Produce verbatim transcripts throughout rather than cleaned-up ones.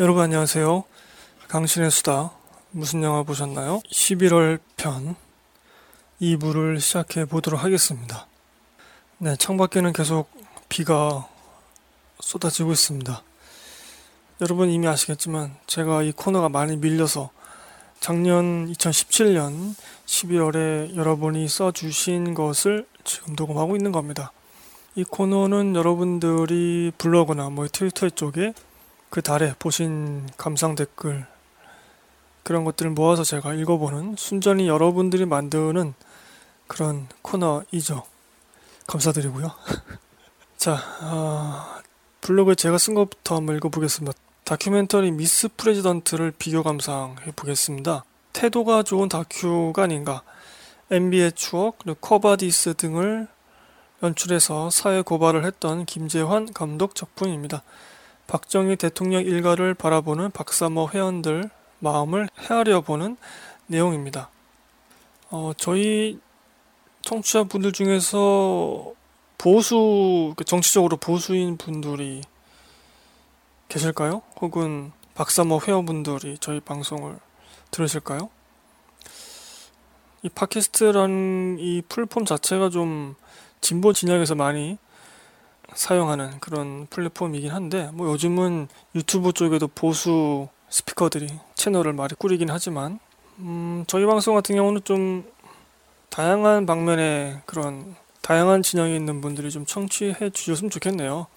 여러분 안녕하세요. 강신의 수다. 무슨 영화 보셨나요? 십일월 편 이 부를 시작해 보도록 하겠습니다. 네, 창밖에는 계속 비가 쏟아지고 있습니다. 여러분 이미 아시겠지만 제가 이 코너가 많이 밀려서 작년 이천십칠 년 십이월에 여러분이 써주신 것을 지금 녹음하고 있는 겁니다. 이 코너는 여러분들이 블로그나 뭐 트위터 쪽에 그 달에 보신 감상 댓글 그런 것들을 모아서 제가 읽어보는 순전히 여러분들이 만드는 그런 코너이죠. 감사드리고요. 자, 아, 블로그에 제가 쓴 것부터 한번 읽어보겠습니다. 다큐멘터리 미스 프레지던트를 비교 감상해보겠습니다. 태도가 좋은 다큐가 아닌가. 엔비에이 추억, 그리고 커바디스 등을 연출해서 사회 고발을 했던 김재환 감독 작품입니다. 박정희 대통령 일가를 바라보는 박사모 회원들 마음을 헤아려 보는 내용입니다. 어, 저희 청취자분들 중에서 보수, 정치적으로 보수인 분들이 계실까요? 혹은 박사모 회원분들이 저희 방송을 들으실까요? 이 팟캐스트라는 이 플랫폼 자체가 좀 진보 진영에서 많이 사용하는 그런 플랫폼이긴 한데, 뭐 요즘은 유튜브 쪽에도 보수 스피커들이 채널을 많이 꾸리긴 하지만, 음, 저희 방송 같은 경우는 좀 다양한 방면의 그런 다양한 진영에 있는 분들이 좀 청취해 주셨으면 좋겠네요.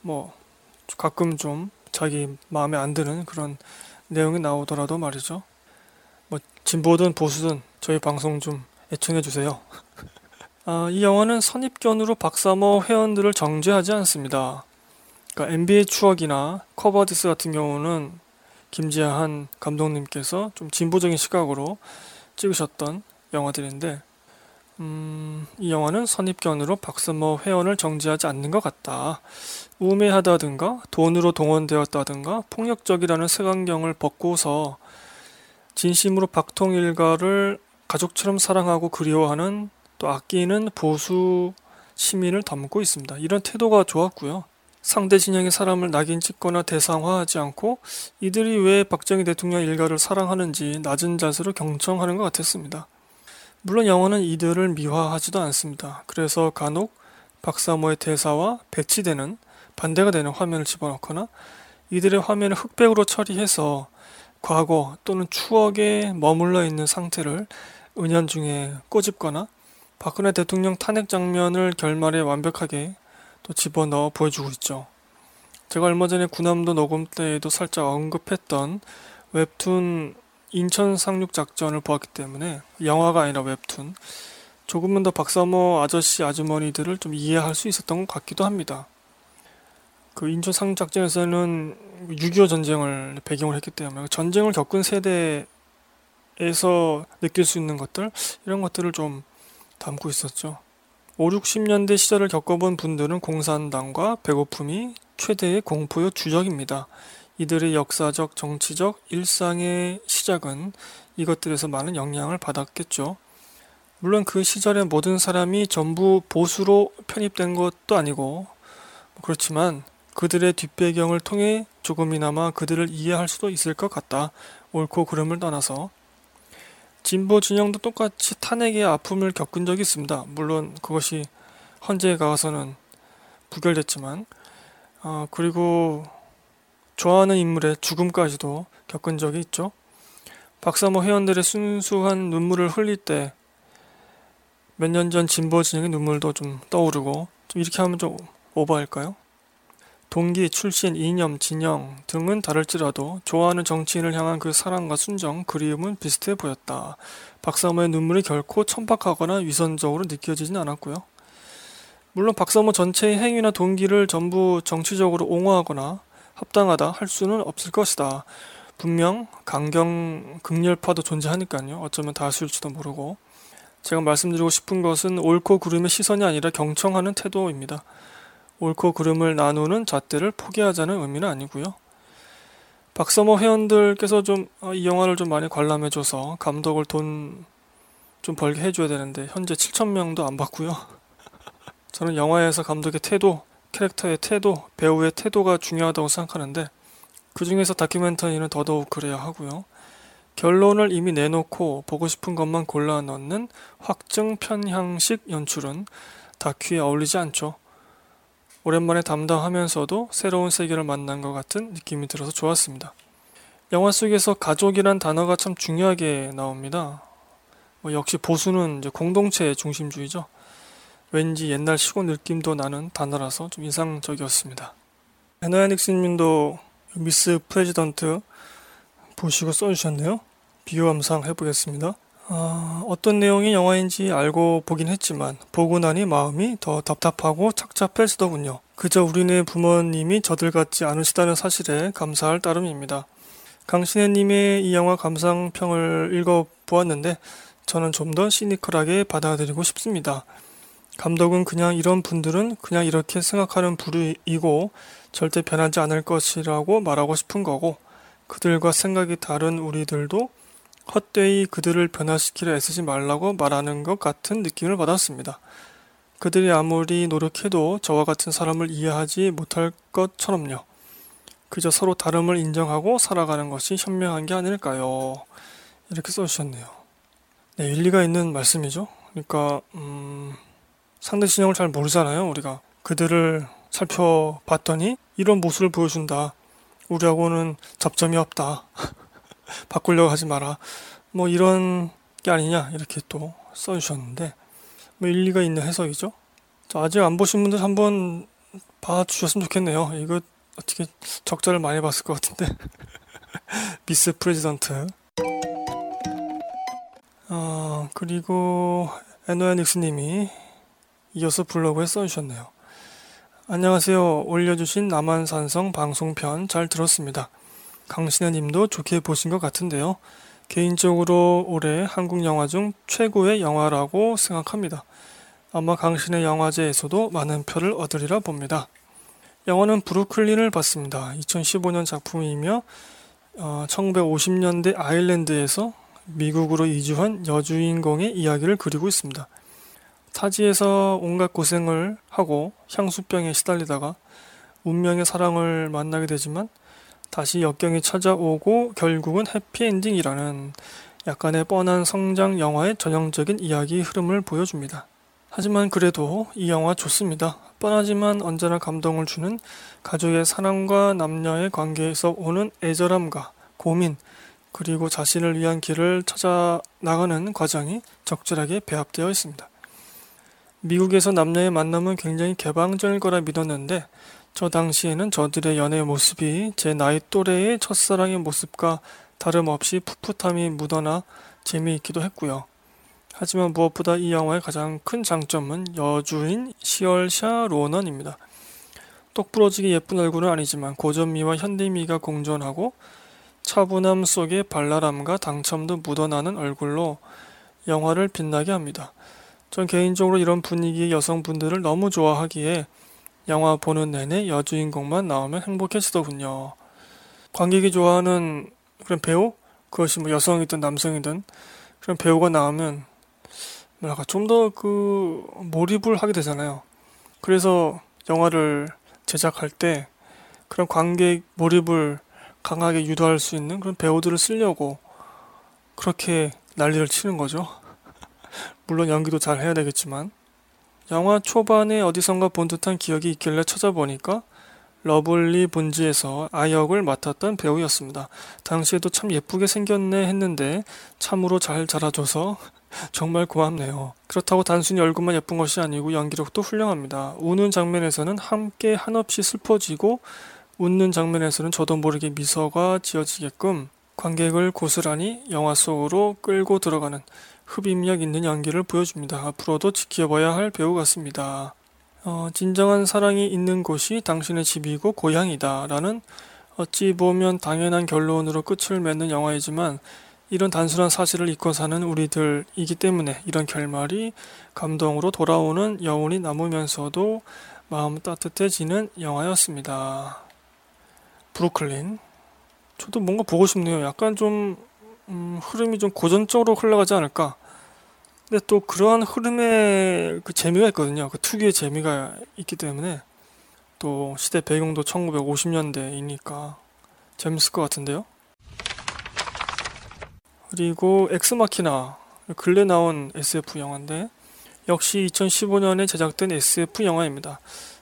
뭐 가끔 좀 자기 마음에 안 드는 그런 내용이 나오더라도 말이죠. 뭐 진보든 보수든 저희 방송 좀 애청해 주세요. 아, 이 영화는 선입견으로 박사모 회원들을 정죄하지 않습니다. 그러니까 엔비에이 추억이나 커버디스 같은 경우는 김재한 감독님께서 좀 진보적인 시각으로 찍으셨던 영화들인데, 음, 이 영화는 선입견으로 박사모 회원을 정죄하지 않는 것 같다. 우매하다든가 돈으로 동원되었다든가 폭력적이라는 색안경을 벗고서 진심으로 박통 일가를 가족처럼 사랑하고 그리워하는, 또 아끼는 보수 시민을 담고 있습니다. 이런 태도가 좋았고요. 상대 진영의 사람을 낙인 찍거나 대상화하지 않고 이들이 왜 박정희 대통령 일가를 사랑하는지 낮은 자세로 경청하는 것 같았습니다. 물론 영화는 이들을 미화하지도 않습니다. 그래서 간혹 박사모의 대사와 배치되는, 반대가 되는 화면을 집어넣거나 이들의 화면을 흑백으로 처리해서 과거 또는 추억에 머물러 있는 상태를 은연중에 꼬집거나 박근혜 대통령 탄핵 장면을 결말에 완벽하게 또 집어넣어 보여주고 있죠. 제가 얼마 전에 군함도 녹음 때에도 살짝 언급했던 웹툰 인천 상륙 작전을 보았기 때문에, 영화가 아니라 웹툰, 조금은 더 박사모 아저씨 아주머니들을 좀 이해할 수 있었던 것 같기도 합니다. 그 인천 상륙 작전에서는 육이오 전쟁을 배경을 했기 때문에 전쟁을 겪은 세대에서 느낄 수 있는 것들, 이런 것들을 좀 담고 있었죠. 오륙십 년대 시절을 겪어본 분들은 공산당과 배고픔이 최대의 공포의 주적입니다. 이들의 역사적, 정치적, 일상의 시작은 이것들에서 많은 영향을 받았겠죠. 물론 그 시절의 모든 사람이 전부 보수로 편입된 것도 아니고, 그렇지만 그들의 뒷배경을 통해 조금이나마 그들을 이해할 수도 있을 것 같다. 옳고 그름을 떠나서 진보 진영도 똑같이 탄핵의 아픔을 겪은 적이 있습니다. 물론 그것이 헌재에 가서는 부결됐지만, 어, 그리고 좋아하는 인물의 죽음까지도 겪은 적이 있죠. 박사모 회원들의 순수한 눈물을 흘릴 때 몇 년 전 진보 진영의 눈물도 좀 떠오르고, 좀 이렇게 하면 좀 오버할까요? 동기, 출신, 이념, 진영 등은 다를지라도 좋아하는 정치인을 향한 그 사랑과 순정, 그리움은 비슷해 보였다. 박사모의 눈물이 결코 천박하거나 위선적으로 느껴지진 않았고요. 물론 박사모 전체의 행위나 동기를 전부 정치적으로 옹호하거나 합당하다 할 수는 없을 것이다. 분명 강경 극렬파도 존재하니까요. 어쩌면 다수일지도 모르고. 제가 말씀드리고 싶은 것은 옳고 그름의 시선이 아니라 경청하는 태도입니다. 옳고 그름을 나누는 잣대를 포기하자는 의미는 아니고요. 박사모 회원들께서 좀 이 영화를 좀 많이 관람해줘서 감독을 돈 좀 벌게 해줘야 되는데 현재 칠천 명도 안 받고요. 저는 영화에서 감독의 태도, 캐릭터의 태도, 배우의 태도가 중요하다고 생각하는데, 그 중에서 다큐멘터리는 더더욱 그래야 하고요. 결론을 이미 내놓고 보고 싶은 것만 골라 넣는 확증 편향식 연출은 다큐에 어울리지 않죠. 오랜만에 담담하면서도 새로운 세계를 만난 것 같은 느낌이 들어서 좋았습니다. 영화 속에서 가족이란 단어가 참 중요하게 나옵니다. 뭐 역시 보수는 이제 공동체 중심주의죠. 왠지 옛날 시골 느낌도 나는 단어라서 좀 인상적이었습니다. 에너야 닉슨님도 미스 프레지던트 보시고 써주셨네요. 비교 감상 해보겠습니다. 아, 어떤 내용이 영화인지 알고 보긴 했지만 보고 나니 마음이 더 답답하고 착잡해지더군요. 그저 우리네 부모님이 저들 같지 않으시다는 사실에 감사할 따름입니다. 강신의 님의 이 영화 감상평을 읽어보았는데 저는 좀 더 시니컬하게 받아들이고 싶습니다. 감독은 그냥 이런 분들은 그냥 이렇게 생각하는 부류이고 절대 변하지 않을 것이라고 말하고 싶은 거고, 그들과 생각이 다른 우리들도 헛되이 그들을 변화시키려 애쓰지 말라고 말하는 것 같은 느낌을 받았습니다. 그들이 아무리 노력해도 저와 같은 사람을 이해하지 못할 것처럼요. 그저 서로 다름을 인정하고 살아가는 것이 현명한 게 아닐까요? 이렇게 써주셨네요. 네, 일리가 있는 말씀이죠. 그러니까 음, 상대 진영을 잘 모르잖아요, 우리가. 그들을 살펴봤더니 이런 모습을 보여준다. 우리하고는 접점이 없다. 바꾸려고 하지 마라. 뭐 이런 게 아니냐, 이렇게 또 써주셨는데 뭐 일리가 있는 해석이죠. 자, 아직 안 보신 분들 한번 봐주셨으면 좋겠네요. 이거 어떻게 적절을 많이 봤을 것 같은데. 미스 프레지던트. 어, 그리고 에노야 닉스님이 이어서 블로그에 써주셨네요. 안녕하세요. 올려주신 남한산성 방송편 잘 들었습니다. 강신혜님도 좋게 보신 것 같은데요. 개인적으로 올해 한국 영화 중 최고의 영화라고 생각합니다. 아마 강신의 영화제에서도 많은 표를 얻으리라 봅니다. 영화는 브루클린을 봤습니다. 이천십오 년 작품이며 어, 천구백오십 년대 아일랜드에서 미국으로 이주한 여주인공의 이야기를 그리고 있습니다. 타지에서 온갖 고생을 하고 향수병에 시달리다가 운명의 사랑을 만나게 되지만 다시 역경이 찾아오고 결국은 해피엔딩이라는 약간의 뻔한 성장 영화의 전형적인 이야기 흐름을 보여줍니다. 하지만 그래도 이 영화 좋습니다. 뻔하지만 언제나 감동을 주는 가족의 사랑과 남녀의 관계에서 오는 애절함과 고민, 그리고 자신을 위한 길을 찾아 나가는 과정이 적절하게 배합되어 있습니다. 미국에서 남녀의 만남은 굉장히 개방적일 거라 믿었는데 저 당시에는 저들의 연애의 모습이 제 나이 또래의 첫사랑의 모습과 다름없이 풋풋함이 묻어나 재미있기도 했고요. 하지만 무엇보다 이 영화의 가장 큰 장점은 여주인 시얼샤 로넌입니다. 똑부러지게 예쁜 얼굴은 아니지만 고전미와 현대미가 공존하고 차분함 속에 발랄함과 당첨도 묻어나는 얼굴로 영화를 빛나게 합니다. 전 개인적으로 이런 분위기의 여성분들을 너무 좋아하기에 영화 보는 내내 여주인공만 나오면 행복해지더군요. 관객이 좋아하는 그런 배우? 그것이 뭐 여성이든 남성이든 그런 배우가 나오면 뭐랄까 좀 더 그 몰입을 하게 되잖아요. 그래서 영화를 제작할 때 그런 관객 몰입을 강하게 유도할 수 있는 그런 배우들을 쓰려고 그렇게 난리를 치는 거죠. 물론 연기도 잘 해야 되겠지만 영화 초반에 어디선가 본 듯한 기억이 있길래 찾아보니까 러블리 본즈에서 아역을 맡았던 배우였습니다. 당시에도 참 예쁘게 생겼네 했는데 참으로 잘 자라줘서 정말 고맙네요. 그렇다고 단순히 얼굴만 예쁜 것이 아니고 연기력도 훌륭합니다. 우는 장면에서는 함께 한없이 슬퍼지고 웃는 장면에서는 저도 모르게 미소가 지어지게끔 관객을 고스란히 영화 속으로 끌고 들어가는 흡입력 있는 연기를 보여줍니다. 앞으로도 지켜봐야 할 배우 같습니다. 어, 진정한 사랑이 있는 곳이 당신의 집이고 고향이다 라는 어찌 보면 당연한 결론으로 끝을 맺는 영화이지만 이런 단순한 사실을 잊고 사는 우리들이기 때문에 이런 결말이 감동으로 돌아오는 여운이 남으면서도 마음 따뜻해지는 영화였습니다. 브루클린. 저도 뭔가 보고 싶네요. 약간 좀 음, 흐름이 좀 고전적으로 흘러가지 않을까. 근데 또 그러한 흐름에 그 재미가 있거든요. 그 특유의 재미가 있기 때문에 또 시대 배경도 천구백오십 년대이니까 재밌을 것 같은데요. 그리고 엑스마키나, 근래 나온 에스에프 영화인데 역시 이천십오 년에 제작된 에스에프 영화입니다.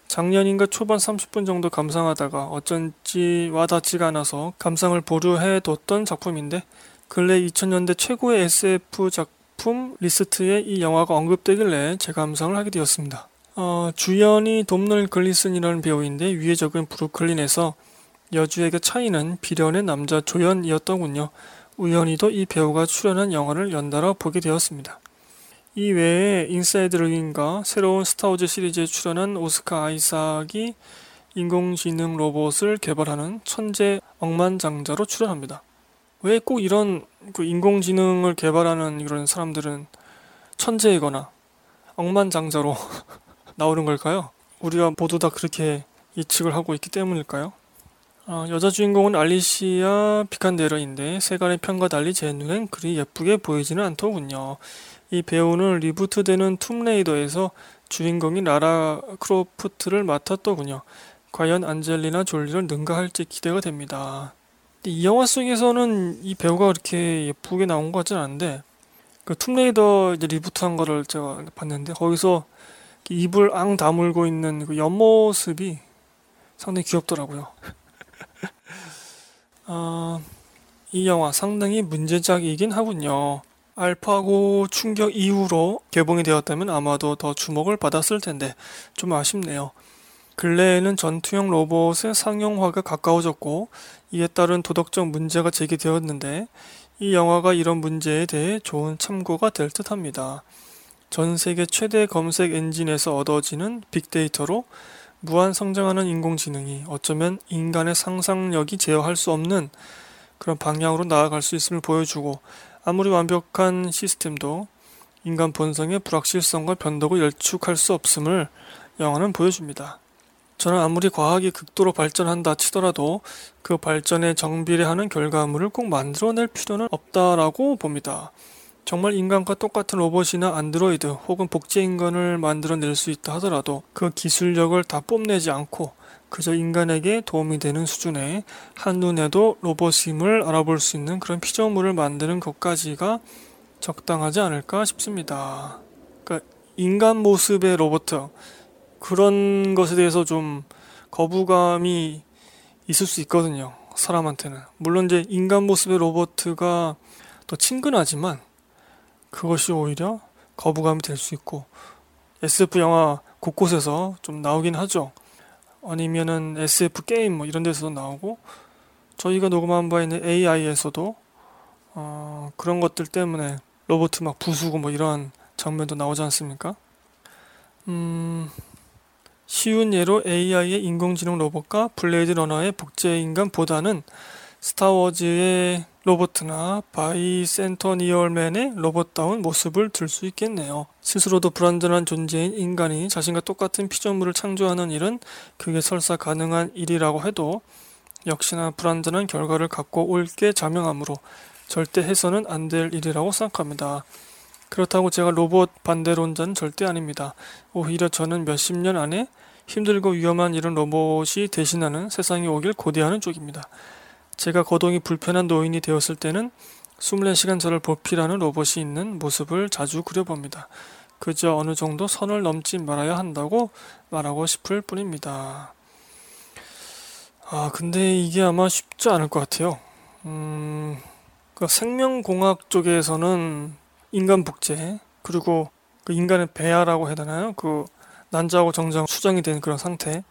작년인가 초반 삼십 분 정도 감상하다가 어쩐지 와닿지가 않아서 감상을 보류해뒀던 작품인데 근래 이천 년대 최고의 에스에프 작품 리스트에 이 영화가 언급되길래 재감상을 하게 되었습니다. 어, 주연이 돔널 글리슨이라는 배우인데 위에 적은 브루클린에서 여주에게 차이는 비련의 남자 조연이었더군요. 우연히도 이 배우가 출연한 영화를 연달아 보게 되었습니다. 이 외에 인사이드 링과 새로운 스타워즈 시리즈에 출연한 오스카 아이삭이 인공지능 로봇을 개발하는 천재 억만장자로 출연합니다. 왜 꼭 이런 그 인공지능을 개발하는 이런 사람들은 천재이거나 억만장자로 나오는 걸까요? 우리가 모두 다 그렇게 예측을 하고 있기 때문일까요? 아, 여자 주인공은 알리시아 비칸데르인데 세간의 평과 달리 제 눈엔 그리 예쁘게 보이지는 않더군요. 이 배우는 리부트되는 툼레이더에서 주인공인 라라 크로프트를 맡았더군요. 과연 안젤리나 졸리를 능가할지 기대가 됩니다. 이 영화 속에서는 이 배우가 그렇게 예쁘게 나온 것 같지는 않은데 그 툼레이더 이제 리부트한 거를 제가 봤는데 거기서 입을 앙 다물고 있는 그 옆모습이 상당히 귀엽더라고요. 아, 이 영화 상당히 문제작이긴 하군요. 알파고 충격 이후로 개봉이 되었다면 아마도 더 주목을 받았을 텐데 좀 아쉽네요. 근래에는 전투형 로봇의 상용화가 가까워졌고 이에 따른 도덕적 문제가 제기되었는데 이 영화가 이런 문제에 대해 좋은 참고가 될 듯합니다. 전 세계 최대 검색 엔진에서 얻어지는 빅데이터로 무한 성장하는 인공지능이 어쩌면 인간의 상상력이 제어할 수 없는 그런 방향으로 나아갈 수 있음을 보여주고 아무리 완벽한 시스템도 인간 본성의 불확실성과 변덕을 열축할 수 없음을 영화는 보여줍니다. 저는 아무리 과학이 극도로 발전한다 치더라도 그 발전에 정비례하는 결과물을 꼭 만들어낼 필요는 없다라고 봅니다. 정말 인간과 똑같은 로봇이나 안드로이드 혹은 복제인간을 만들어낼 수 있다 하더라도 그 기술력을 다 뽐내지 않고 그저 인간에게 도움이 되는 수준의 한눈에도 로봇임을 알아볼 수 있는 그런 피조물을 만드는 것까지가 적당하지 않을까 싶습니다. 그러니까 인간 모습의 로봇, 그런 것에 대해서 좀 거부감이 있을 수 있거든요. 사람한테는. 물론 이제 인간 모습의 로봇가 더 친근하지만 그것이 오히려 거부감이 될 수 있고 에스에프 영화 곳곳에서 좀 나오긴 하죠. 아니면은 에스에프 게임 뭐 이런 데서도 나오고 저희가 녹음한 바에 있는 에이아이에서도 어 그런 것들 때문에 로봇 막 부수고 뭐 이런 장면도 나오지 않습니까? 음 쉬운 예로 에이아이의 인공지능 로봇과 블레이드 러너의 복제 인간보다는 스타워즈의 로봇이나 바이센터니얼맨의 로봇다운 모습을 들 수 있겠네요. 스스로도 불완전한 존재인 인간이 자신과 똑같은 피조물을 창조하는 일은 그게 설사 가능한 일이라고 해도 역시나 불완전한 결과를 갖고 올 게 자명하므로 절대 해서는 안 될 일이라고 생각합니다. 그렇다고 제가 로봇 반대론자는 절대 아닙니다. 오히려 저는 몇십 년 안에 힘들고 위험한 이런 로봇이 대신하는 세상이 오길 고대하는 쪽입니다. 제가 거동이 불편한 노인이 되었을 때는 이십사 시간 저를 보필하는 로봇이 있는 모습을 자주 그려봅니다. 그저 어느 정도 선을 넘지 말아야 한다고 말하고 싶을 뿐입니다. 아, 근데 이게 아마 쉽지 않을 것 같아요. 음, 그 생명공학 쪽에서는 인간 복제, 그리고 그 인간의 배아라고 해야 되나요? 그 난자하고 정자하고 수정이 된 그런 상태,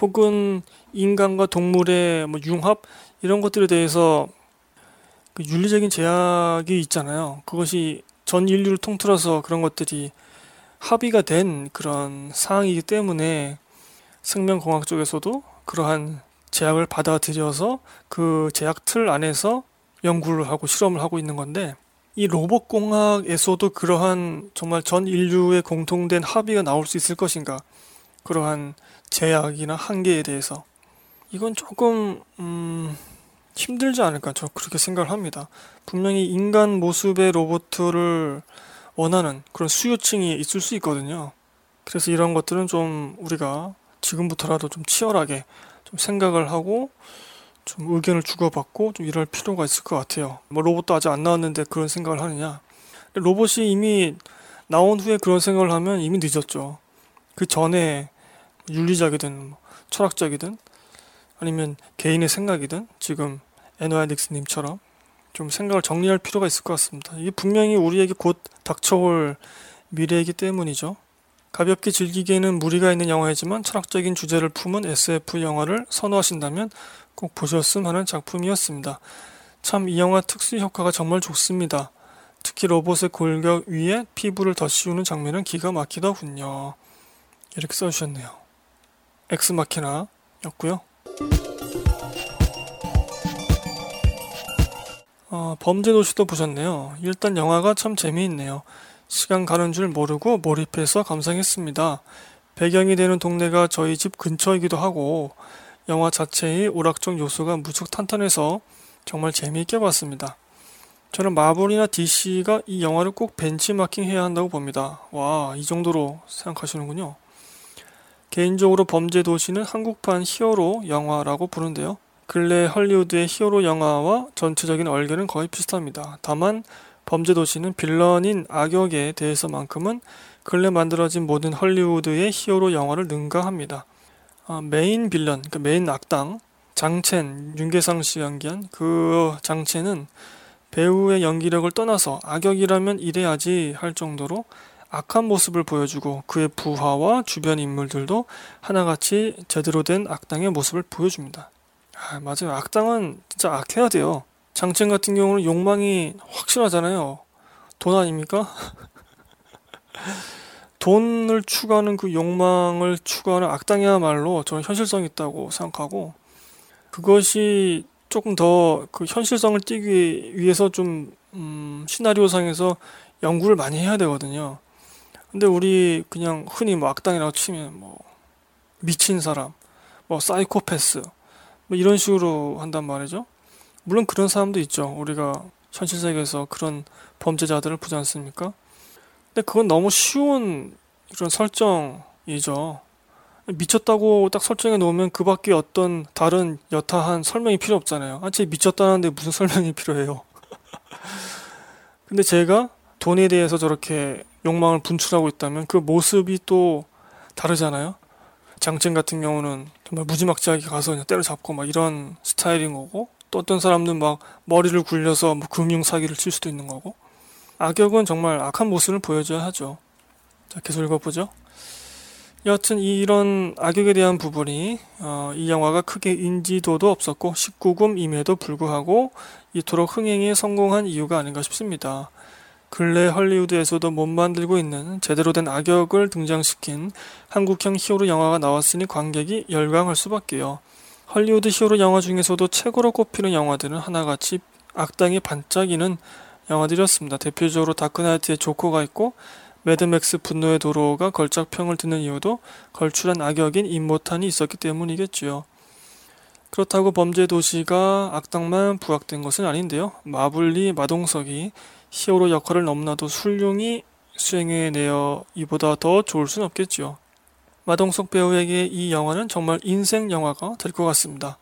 혹은 인간과 동물의 뭐 융합, 이런 것들에 대해서 그 윤리적인 제약이 있잖아요. 그것이 전 인류를 통틀어서 그런 것들이 합의가 된 그런 사항이기 때문에 생명공학 쪽에서도 그러한 제약을 받아들여서 그 제약 틀 안에서 연구를 하고 실험을 하고 있는 건데 이 로봇공학에서도 그러한 정말 전 인류의 공통된 합의가 나올 수 있을 것인가, 그러한 제약이나 한계에 대해서 이건 조금 음, 힘들지 않을까 저 그렇게 생각을 합니다. 분명히 인간 모습의 로봇을 원하는 그런 수요층이 있을 수 있거든요. 그래서 이런 것들은 좀 우리가 지금부터라도 좀 치열하게 좀 생각을 하고 좀 의견을 주고받고 좀 이럴 필요가 있을 것 같아요. 뭐 로봇도 아직 안 나왔는데 그런 생각을 하느냐. 로봇이 이미 나온 후에 그런 생각을 하면 이미 늦었죠. 그 전에 윤리적이든 철학적이든 아니면 개인의 생각이든 지금 에노아 닉스님처럼 좀 생각을 정리할 필요가 있을 것 같습니다. 이게 분명히 우리에게 곧 닥쳐올 미래이기 때문이죠. 가볍게 즐기기에는 무리가 있는 영화이지만 철학적인 주제를 품은 에스에프 영화를 선호하신다면 꼭 보셨음 하는 작품이었습니다. 참 이 영화 특수 효과가 정말 좋습니다. 특히 로봇의 골격 위에 피부를 덧씌우는 장면은 기가 막히더군요. 이렇게 써주셨네요. 엑스마키나였고요. 어, 범죄도시도 보셨네요. 일단 영화가 참 재미있네요. 시간 가는 줄 모르고 몰입해서 감상했습니다. 배경이 되는 동네가 저희 집 근처이기도 하고 영화 자체의 오락적 요소가 무척 탄탄해서 정말 재미있게 봤습니다. 저는 마블이나 디씨가 이 영화를 꼭 벤치마킹해야 한다고 봅니다. 와, 이 정도로 생각하시는군요. 개인적으로 범죄도시는 한국판 히어로 영화라고 부른데요. 근래 할리우드의 히어로 영화와 전체적인 얼개는 거의 비슷합니다. 다만 범죄도시는 빌런인 악역에 대해서만큼은 근래 만들어진 모든 할리우드의 히어로 영화를 능가합니다. 아, 메인 빌런, 그러니까 메인 악당, 장첸, 윤계상 씨 연기한 그 장첸은 배우의 연기력을 떠나서 악역이라면 이래야지 할 정도로 악한 모습을 보여주고 그의 부하와 주변 인물들도 하나같이 제대로 된 악당의 모습을 보여줍니다. 아, 맞아요. 악당은 진짜 악해야 돼요. 장첸 같은 경우는 욕망이 확실하잖아요. 돈 아닙니까? 돈을 추구하는 그 욕망을 추구하는 악당이야말로 저는 현실성이 있다고 생각하고, 그것이 조금 더 그 현실성을 띄기 위해서 좀 음, 시나리오상에서 연구를 많이 해야 되거든요. 근데 우리 그냥 흔히 뭐 악당이라고 치면 뭐 미친 사람, 뭐 사이코패스 뭐 이런 식으로 한단 말이죠. 물론 그런 사람도 있죠. 우리가 현실 세계에서 그런 범죄자들을 보지 않습니까? 근데 그건 너무 쉬운 그런 설정이죠. 미쳤다고 딱 설정해 놓으면 그 밖에 어떤 다른 여타한 설명이 필요 없잖아요. 아, 쟤 미쳤다는데 무슨 설명이 필요해요. 근데 제가 돈에 대해서 저렇게 욕망을 분출하고 있다면 그 모습이 또 다르잖아요. 장첸 같은 경우는 정말 무지막지하게 가서 그냥 때려잡고 막 이런 스타일인 거고, 또 어떤 사람들은 막 머리를 굴려서 뭐 금융 사기를 칠 수도 있는 거고, 악역은 정말 악한 모습을 보여줘야 하죠. 자, 계속 읽어보죠. 여하튼 이런 악역에 대한 부분이 어, 이 영화가 크게 인지도도 없었고 십구 금임에도 불구하고 이토록 흥행에 성공한 이유가 아닌가 싶습니다. 근래 할리우드에서도 못 만들고 있는 제대로 된 악역을 등장시킨 한국형 히어로 영화가 나왔으니 관객이 열광할 수밖에요. 할리우드 히어로 영화 중에서도 최고로 꼽히는 영화들은 하나같이 악당이 반짝이는 영화들이었습니다. 대표적으로 다크나이트의 조커가 있고 매드맥스 분노의 도로가 걸작평을 듣는 이유도 걸출한 악역인 임모탄이 있었기 때문이겠지요. 그렇다고 범죄도시가 악당만 부각된 것은 아닌데요. 마블리 마동석이 히어로 역할을 너무나도 훌륭히 수행해내어 이보다 더 좋을 순 없겠지요. 마동석 배우에게 이 영화는 정말 인생 영화가 될 것 같습니다.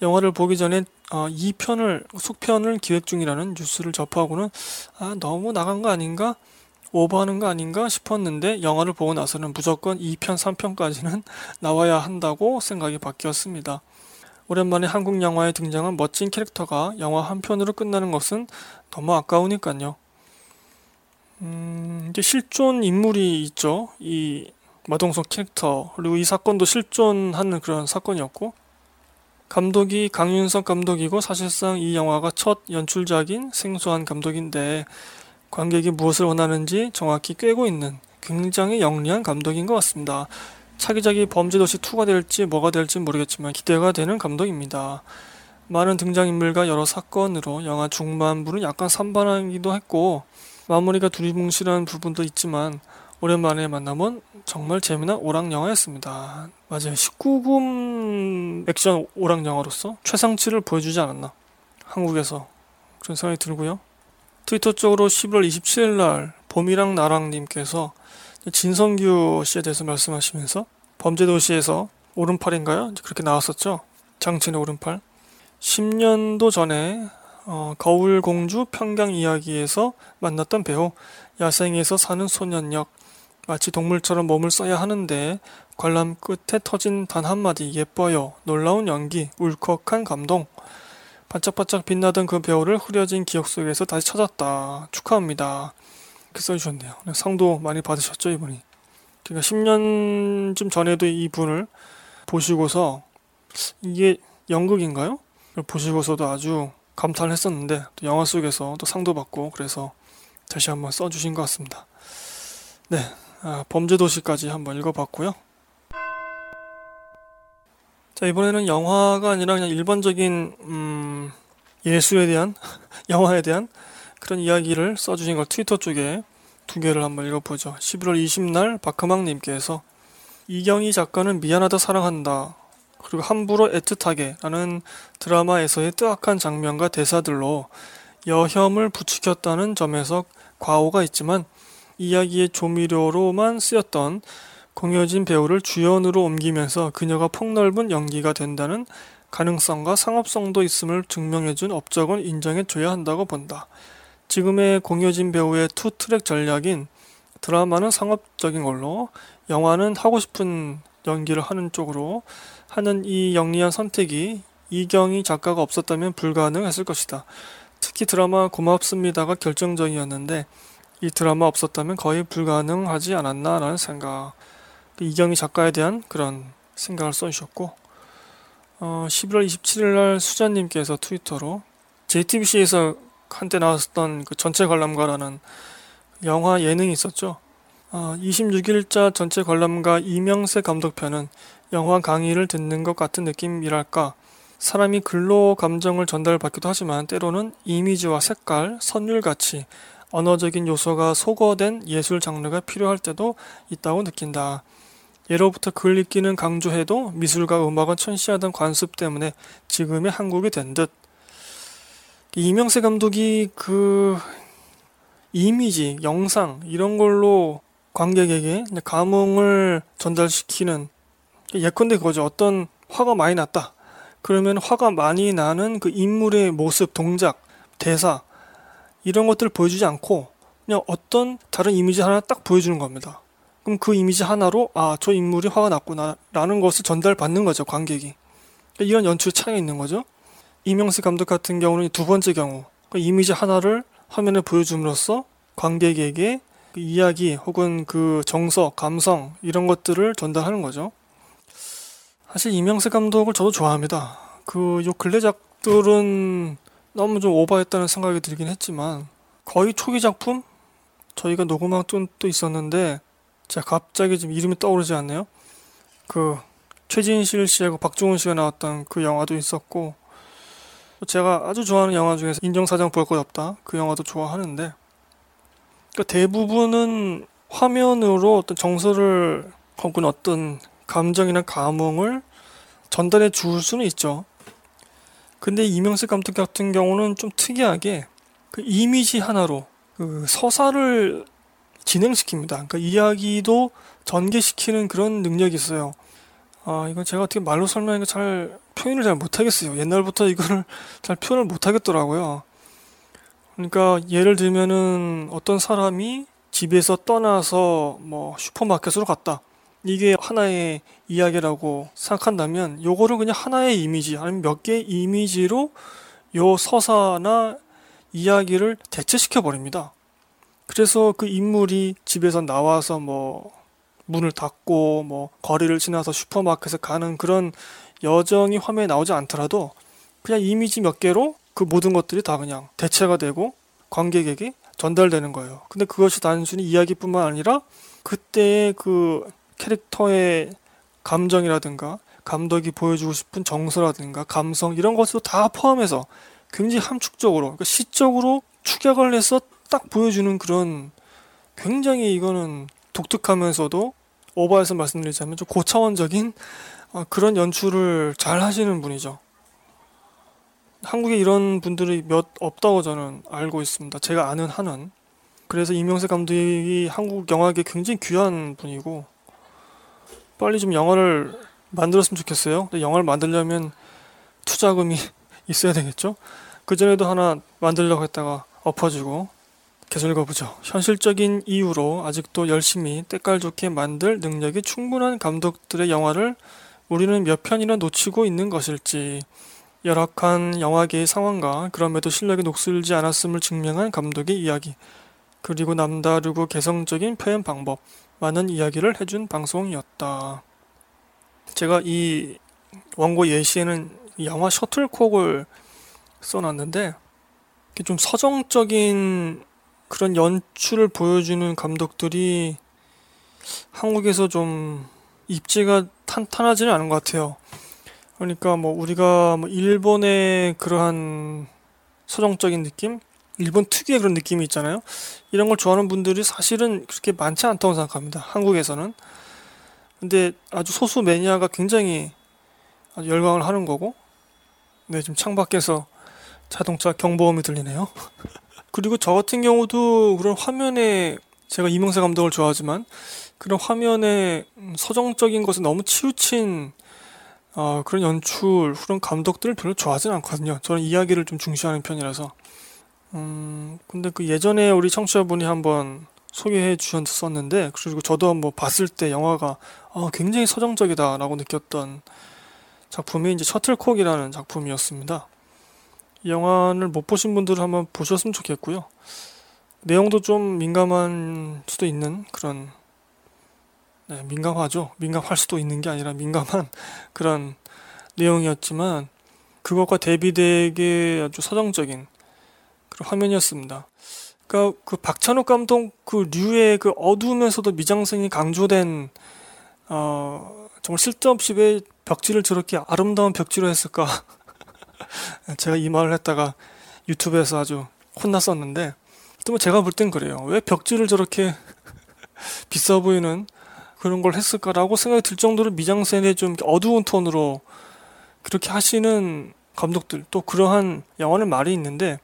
영화를 보기 전에 이 편을, 속편을 기획 중이라는 뉴스를 접하고는 아, 너무 나간 거 아닌가? 오버하는 거 아닌가? 싶었는데 영화를 보고 나서는 무조건 이 편, 삼 편까지는 나와야 한다고 생각이 바뀌었습니다. 오랜만에 한국 영화에 등장한 멋진 캐릭터가 영화 한 편으로 끝나는 것은 너무 아까우니까요. 음, 이제 실존 인물이 있죠. 이 마동석 캐릭터, 그리고 이 사건도 실존하는 그런 사건이었고, 감독이 강윤석 감독이고 사실상 이 영화가 첫 연출작인 생소한 감독인데 관객이 무엇을 원하는지 정확히 꿰고 있는 굉장히 영리한 감독인 것 같습니다. 차기작이 범죄도시 투가 될지 뭐가 될지 모르겠지만 기대가 되는 감독입니다. 많은 등장인물과 여러 사건으로 영화 중반부는 약간 산만하기도 했고 마무리가 두리뭉실한 부분도 있지만 오랜만에 만나본 정말 재미난 오락영화였습니다. 맞아요. 십구 금 액션 오락영화로서 최상치를 보여주지 않았나, 한국에서 그런 생각이 들고요. 트위터 쪽으로 십일월 이십칠일날 봄이랑 나랑님께서 진성규 씨에 대해서 말씀하시면서 범죄도시에서 오른팔인가요? 그렇게 나왔었죠. 장첸의 오른팔. 십 년도 전에 어, 거울공주 평강 이야기에서 만났던 배우, 야생에서 사는 소년 역, 마치 동물처럼 몸을 써야 하는데 관람 끝에 터진 단 한마디 예뻐요, 놀라운 연기, 울컥한 감동. 반짝반짝 빛나던 그 배우를 흐려진 기억 속에서 다시 찾았다. 축하합니다. 이렇게 써주셨네요. 상도 많이 받으셨죠, 이분이. 그러니까 십 년쯤 전에도 이분을 보시고서, 이게 연극인가요? 보시고서도 아주 감탄을 했었는데, 또 영화 속에서 또 상도 받고, 그래서 다시 한번 써주신 것 같습니다. 네, 아, 범죄도시까지 한번 읽어봤고요. 자, 이번에는 영화가 아니라 그냥 일반적인 음, 예술에 대한 영화에 대한 그런 이야기를 써주신 걸 트위터 쪽에 두 개를 한번 읽어보죠. 십일월 이십날 박금학님께서 이경희 작가는 미안하다 사랑한다 그리고 함부로 애틋하게 라는 드라마에서의 뜨악한 장면과 대사들로 여혐을 부추겼다는 점에서 과오가 있지만 이야기의 조미료로만 쓰였던 공효진 배우를 주연으로 옮기면서 그녀가 폭넓은 연기가 된다는 가능성과 상업성도 있음을 증명해준 업적은 인정해줘야 한다고 본다. 지금의 공효진 배우의 투트랙 전략인 드라마는 상업적인 걸로, 영화는 하고 싶은 연기를 하는 쪽으로 하는 이 영리한 선택이 이경희 작가가 없었다면 불가능했을 것이다. 특히 드라마 고맙습니다가 결정적이었는데 이 드라마 없었다면 거의 불가능하지 않았나라는 생각. 이경희 작가에 대한 그런 생각을 써주셨고, 어, 십일월 이십칠일날 수자님께서 트위터로 제이티비씨에서 한때 나왔었던 그 전체 관람가라는 영화 예능이 있었죠. 어, 이십육일자 전체 관람가 이명세 감독편은 영화 강의를 듣는 것 같은 느낌이랄까. 사람이 글로 감정을 전달받기도 하지만 때로는 이미지와 색깔, 선율같이 언어적인 요소가 소거된 예술 장르가 필요할 때도 있다고 느낀다. 예로부터 글 읽기는 강조해도 미술과 음악은 천시하던 관습 때문에 지금의 한국이 된 듯. 이명세 감독이 그 이미지, 영상 이런 걸로 관객에게 감흥을 전달시키는, 예컨대 그거죠. 어떤 화가 많이 났다. 그러면 화가 많이 나는 그 인물의 모습, 동작, 대사 이런 것들을 보여주지 않고 그냥 어떤 다른 이미지 하나 딱 보여주는 겁니다. 그럼 그 이미지 하나로 아, 저 인물이 화가 났구나 라는 것을 전달받는 거죠, 관객이. 그러니까 이런 연출의 차이가 있는 거죠. 이명세 감독 같은 경우는 두 번째 경우, 그 이미지 하나를 화면에 보여줌으로써 관객에게 그 이야기 혹은 그 정서, 감성 이런 것들을 전달하는 거죠. 사실 이명세 감독을 저도 좋아합니다. 그 요 근래작들은 너무 좀 오버했다는 생각이 들긴 했지만 거의 초기 작품? 저희가 녹음한 것도 있었는데 제가 갑자기 지금 이름이 떠오르지 않네요. 그 최진실 씨하고 박종훈 씨가 나왔던 그 영화도 있었고, 제가 아주 좋아하는 영화 중에서 인정사정 볼 것 없다 그 영화도 좋아하는데, 그러니까 대부분은 화면으로 어떤 정서를 혹은 어떤 감정이나 감흥을 전달해 줄 수는 있죠. 근데 이명세 감독 같은 경우는 좀 특이하게 그 이미지 하나로 그 서사를 진행시킵니다. 그러니까 이야기도 전개시키는 그런 능력이 있어요. 아, 이건 제가 어떻게 말로 설명하니까 잘 표현을 잘 못하겠어요. 옛날부터 이거를 잘 표현을 못하겠더라고요. 그러니까 예를 들면은 어떤 사람이 집에서 떠나서 뭐 슈퍼마켓으로 갔다. 이게 하나의 이야기라고 생각한다면 요거를 그냥 하나의 이미지 아니면 몇 개의 이미지로 요 서사나 이야기를 대체시켜 버립니다. 그래서 그 인물이 집에서 나와서 뭐 문을 닫고 뭐 거리를 지나서 슈퍼마켓에 가는 그런 여정이 화면에 나오지 않더라도 그냥 이미지 몇 개로 그 모든 것들이 다 그냥 대체가 되고 관객에게 전달되는 거예요. 근데 그것이 단순히 이야기뿐만 아니라 그때의 그 캐릭터의 감정이라든가 감독이 보여주고 싶은 정서라든가 감성 이런 것도 다 포함해서 굉장히 함축적으로, 그러니까 시적으로 축약을 해서 딱 보여주는 그런, 굉장히 이거는 독특하면서도 오버해서 말씀드리자면 좀 고차원적인 그런 연출을 잘 하시는 분이죠. 한국에 이런 분들이 몇 없다고 저는 알고 있습니다. 제가 아는 한은. 그래서 이명세 감독이 한국 영화계에 굉장히 귀한 분이고 빨리 좀 영화를 만들었으면 좋겠어요. 근데 영화를 만들려면 투자금이 있어야 되겠죠? 그전에도 하나 만들려고 했다가 엎어지고. 계속 읽어보죠. 현실적인 이유로 아직도 열심히 때깔 좋게 만들 능력이 충분한 감독들의 영화를 우리는 몇 편이나 놓치고 있는 것일지. 열악한 영화계의 상황과 그럼에도 실력이 녹슬지 않았음을 증명한 감독의 이야기, 그리고 남다르고 개성적인 표현 방법, 많은 이야기를 해준 방송이었다. 제가 이 원고 예시에는 영화 셔틀콕을 써놨는데, 좀 서정적인 그런 연출을 보여주는 감독들이 한국에서 좀 입지가 탄탄하지는 않은 것 같아요. 그러니까 뭐 우리가 뭐 일본의 그러한 서정적인 느낌, 일본 특유의 그런 느낌이 있잖아요. 이런 걸 좋아하는 분들이 사실은 그렇게 많지 않다고 생각합니다, 한국에서는. 근데 아주 소수 매니아가 굉장히 아주 열광을 하는 거고. 네, 지금 창밖에서 자동차 경보음이 들리네요. 그리고 저 같은 경우도 그런 화면에, 제가 이명세 감독을 좋아하지만 그런 화면에 서정적인 것에 너무 치우친 어, 그런 연출, 그런 감독들을 별로 좋아하진 않거든요. 저는 이야기를 좀 중시하는 편이라서. 음, 근데 그 예전에 우리 청취자분이 한번 소개해 주셨었는데, 그리고 저도 한번 봤을 때 영화가 아, 굉장히 서정적이다라고 느꼈던 작품이 이제 셔틀콕이라는 작품이었습니다. 이 영화를 못 보신 분들은 한번 보셨으면 좋겠고요. 내용도 좀 민감한 수도 있는 그런, 네, 민감하죠. 민감할 수도 있는 게 아니라 민감한 그런 내용이었지만, 그것과 대비되게 아주 서정적인 그런 화면이었습니다. 그러니까 그 박찬욱 감독 그 류의 그 어두우면서도 미장센이 강조된, 어, 정말 쓸데없이 왜 벽지를 저렇게 아름다운 벽지로 했을까. 제가 이 말을 했다가 유튜브에서 아주 혼났었는데, 또 뭐 제가 볼 땐 그래요. 왜 벽지를 저렇게 비싸 보이는 그런 걸 했을까라고 생각이 들 정도로 미장센의 좀 어두운 톤으로 그렇게 하시는 감독들, 또 그러한 영화는 말이 있는데,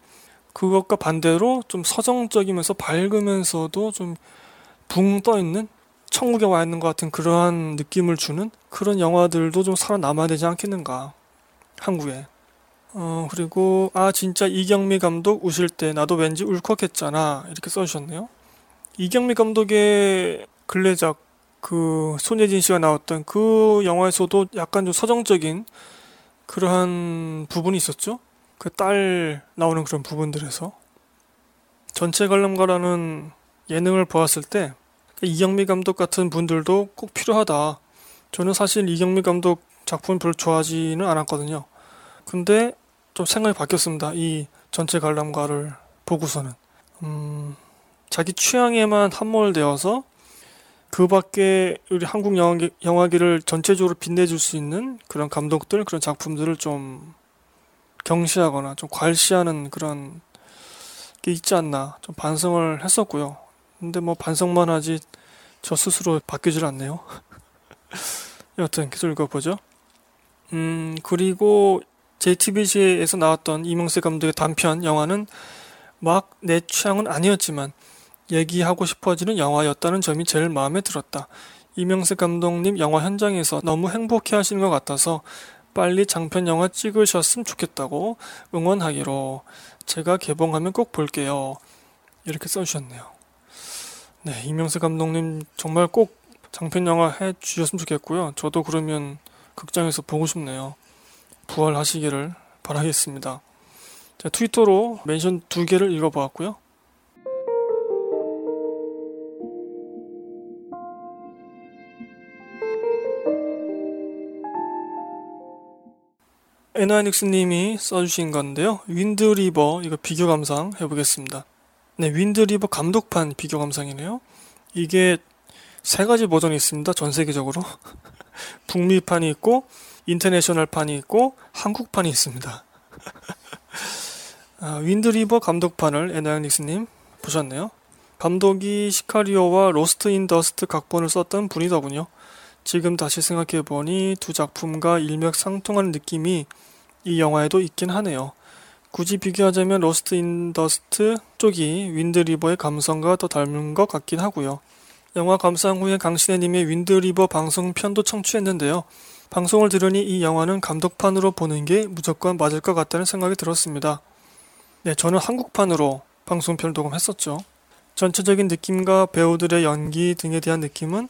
그것과 반대로 좀 서정적이면서 밝으면서도 좀 붕 떠있는, 천국에 와 있는 것 같은 그러한 느낌을 주는 그런 영화들도 좀 살아남아야 되지 않겠는가, 한국에. 어, 그리고 아 진짜 이경미 감독 우실 때 나도 왠지 울컥했잖아, 이렇게 써주셨네요. 이경미 감독의 근래작 그 손예진 씨가 나왔던 그 영화에서도 약간 좀 서정적인 그러한 부분이 있었죠. 그 딸 나오는 그런 부분들에서. 전체 관람가라는 예능을 보았을 때 이경미 감독 같은 분들도 꼭 필요하다. 저는 사실 이경미 감독 작품 별로 좋아하지는 않았거든요. 근데 좀 생각이 바뀌었습니다, 이 전체 관람가를 보고서는. 음, 자기 취향에만 함몰되어서 그 밖에 우리 한국 영화계, 영화계를 전체적으로 빛내줄 수 있는 그런 감독들, 그런 작품들을 좀 경시하거나 좀 괄시하는 그런 게 있지 않나 좀 반성을 했었고요. 근데 뭐 반성만 하지 저 스스로 바뀌질 않네요. 여튼 계속 읽어보죠. 음, 그리고 제이티비씨에서 나왔던 이명세 감독의 단편 영화는 막 내 취향은 아니었지만 얘기하고 싶어지는 영화였다는 점이 제일 마음에 들었다. 이명세 감독님 영화 현장에서 너무 행복해 하시는 것 같아서 빨리 장편 영화 찍으셨으면 좋겠다고 응원하기로. 제가 개봉하면 꼭 볼게요, 이렇게 써주셨네요. 네, 이명세 감독님 정말 꼭 장편 영화 해주셨으면 좋겠고요. 저도 그러면 극장에서 보고 싶네요. 부활하시기를 바라겠습니다. 자, 트위터로 멘션 두 개를 읽어보았고요. 에나이닉스님이 써주신 건데요. 윈드리버, 이거 비교 감상 해보겠습니다. 네, 윈드리버 감독판 비교 감상이네요. 이게 세 가지 버전이 있습니다, 전 세계적으로. 북미판이 있고, 인터내셔널판이 있고, 한국판이 있습니다. 아, 윈드리버 감독판을 에나이닉스님 보셨네요. 감독이 시카리오와 로스트인더스트 각본을 썼던 분이더군요. 지금 다시 생각해보니 두 작품과 일맥상통하는 느낌이 이 영화에도 있긴 하네요. 굳이 비교하자면 로스트인더스트 쪽이 윈드리버의 감성과 더 닮은 것 같긴 하고요. 영화 감상 후에 강신의 님의 윈드리버 방송편도 청취했는데요. 방송을 들으니 이 영화는 감독판으로 보는 게 무조건 맞을 것 같다는 생각이 들었습니다. 네, 저는 한국판으로 방송편 녹음했었죠. 전체적인 느낌과 배우들의 연기 등에 대한 느낌은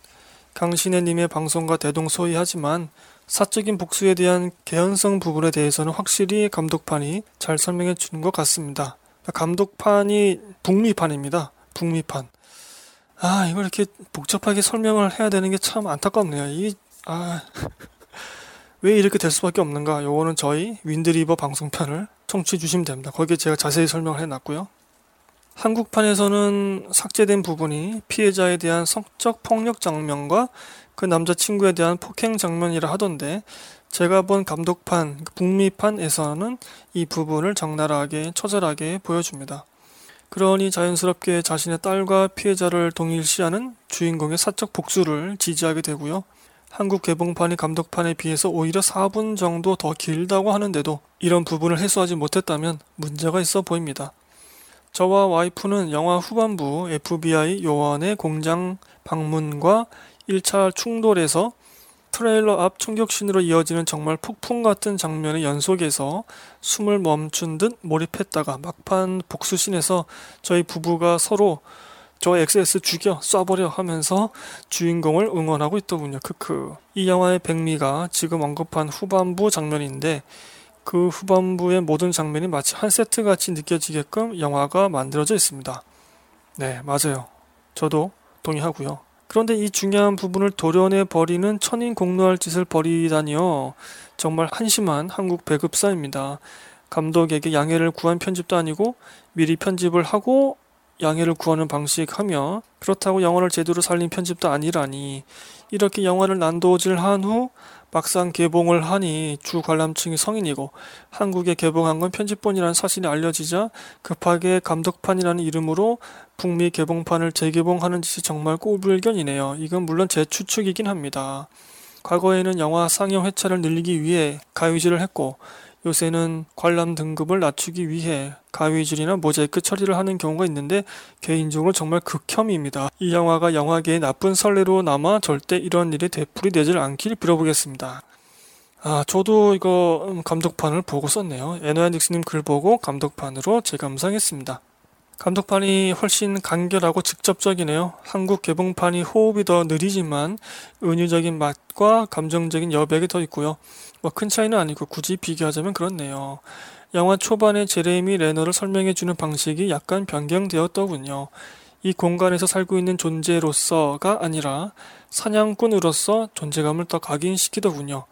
강신혜님의 방송과 대동소이하지만 사적인 복수에 대한 개연성 부분에 대해서는 확실히 감독판이 잘 설명해 주는 것 같습니다. 감독판이 북미판입니다. 북미판. 아, 이걸 이렇게 복잡하게 설명을 해야 되는 게 참 안타깝네요. 이, 아, 왜 이렇게 될 수밖에 없는가? 요거는 저희 윈드리버 방송편을 청취해 주시면 됩니다. 거기에 제가 자세히 설명을 해놨고요. 한국판에서는 삭제된 부분이 피해자에 대한 성적 폭력 장면과 그 남자친구에 대한 폭행 장면이라 하던데, 제가 본 감독판, 북미판에서는 이 부분을 적나라하게 처절하게 보여줍니다. 그러니 자연스럽게 자신의 딸과 피해자를 동일시하는 주인공의 사적 복수를 지지하게 되고요. 한국 개봉판이 감독판에 비해서 오히려 사 분 정도 더 길다고 하는데도 이런 부분을 해소하지 못했다면 문제가 있어 보입니다. 저와 와이프는 영화 후반부 에프비아이 요원의 공장 방문과 일 차 충돌에서 트레일러 앞 충격신으로 이어지는 정말 폭풍 같은 장면의 연속에서 숨을 멈춘 듯 몰입했다가 막판 복수신에서 저희 부부가 서로 저 엑스엑스 죽여 쏴버려 하면서 주인공을 응원하고 있더군요. 크크. 이 영화의 백미가 지금 언급한 후반부 장면인데, 그 후반부의 모든 장면이 마치 한 세트같이 느껴지게끔 영화가 만들어져 있습니다. 네, 맞아요. 저도 동의하고요. 그런데 이 중요한 부분을 도려내버리는 천인공노할 짓을 벌이다니요. 정말 한심한 한국 배급사입니다. 감독에게 양해를 구한 편집도 아니고 미리 편집을 하고 양해를 구하는 방식하며, 그렇다고 영화를 제대로 살린 편집도 아니라니. 이렇게 영화를 난도질한 후 막상 개봉을 하니 주 관람층이 성인이고 한국에 개봉한 건 편집본이라는 사실이 알려지자 급하게 감독판이라는 이름으로 북미 개봉판을 재개봉하는 짓이 정말 꼴불견이네요. 이건 물론 제 추측이긴 합니다. 과거에는 영화 상영 회차를 늘리기 위해 가위질을 했고, 요새는 관람 등급을 낮추기 위해 가위질이나 모자이크 처리를 하는 경우가 있는데, 개인적으로 정말 극혐입니다. 이 영화가 영화계의 나쁜 선례로 남아 절대 이런 일이 되풀이되질 않길 빌어보겠습니다. 아, 저도 이거 감독판을 보고 썼네요. 에너앤닉스님 글 보고 감독판으로 재감상했습니다. 감독판이 훨씬 간결하고 직접적이네요. 한국 개봉판이 호흡이 더 느리지만 은유적인 맛과 감정적인 여백이 더 있고요. 뭐 큰 차이는 아니고 굳이 비교하자면 그렇네요. 영화 초반에 제레미 레너를 설명해주는 방식이 약간 변경되었더군요. 이 공간에서 살고 있는 존재로서가 아니라 사냥꾼으로서 존재감을 더 각인시키더군요.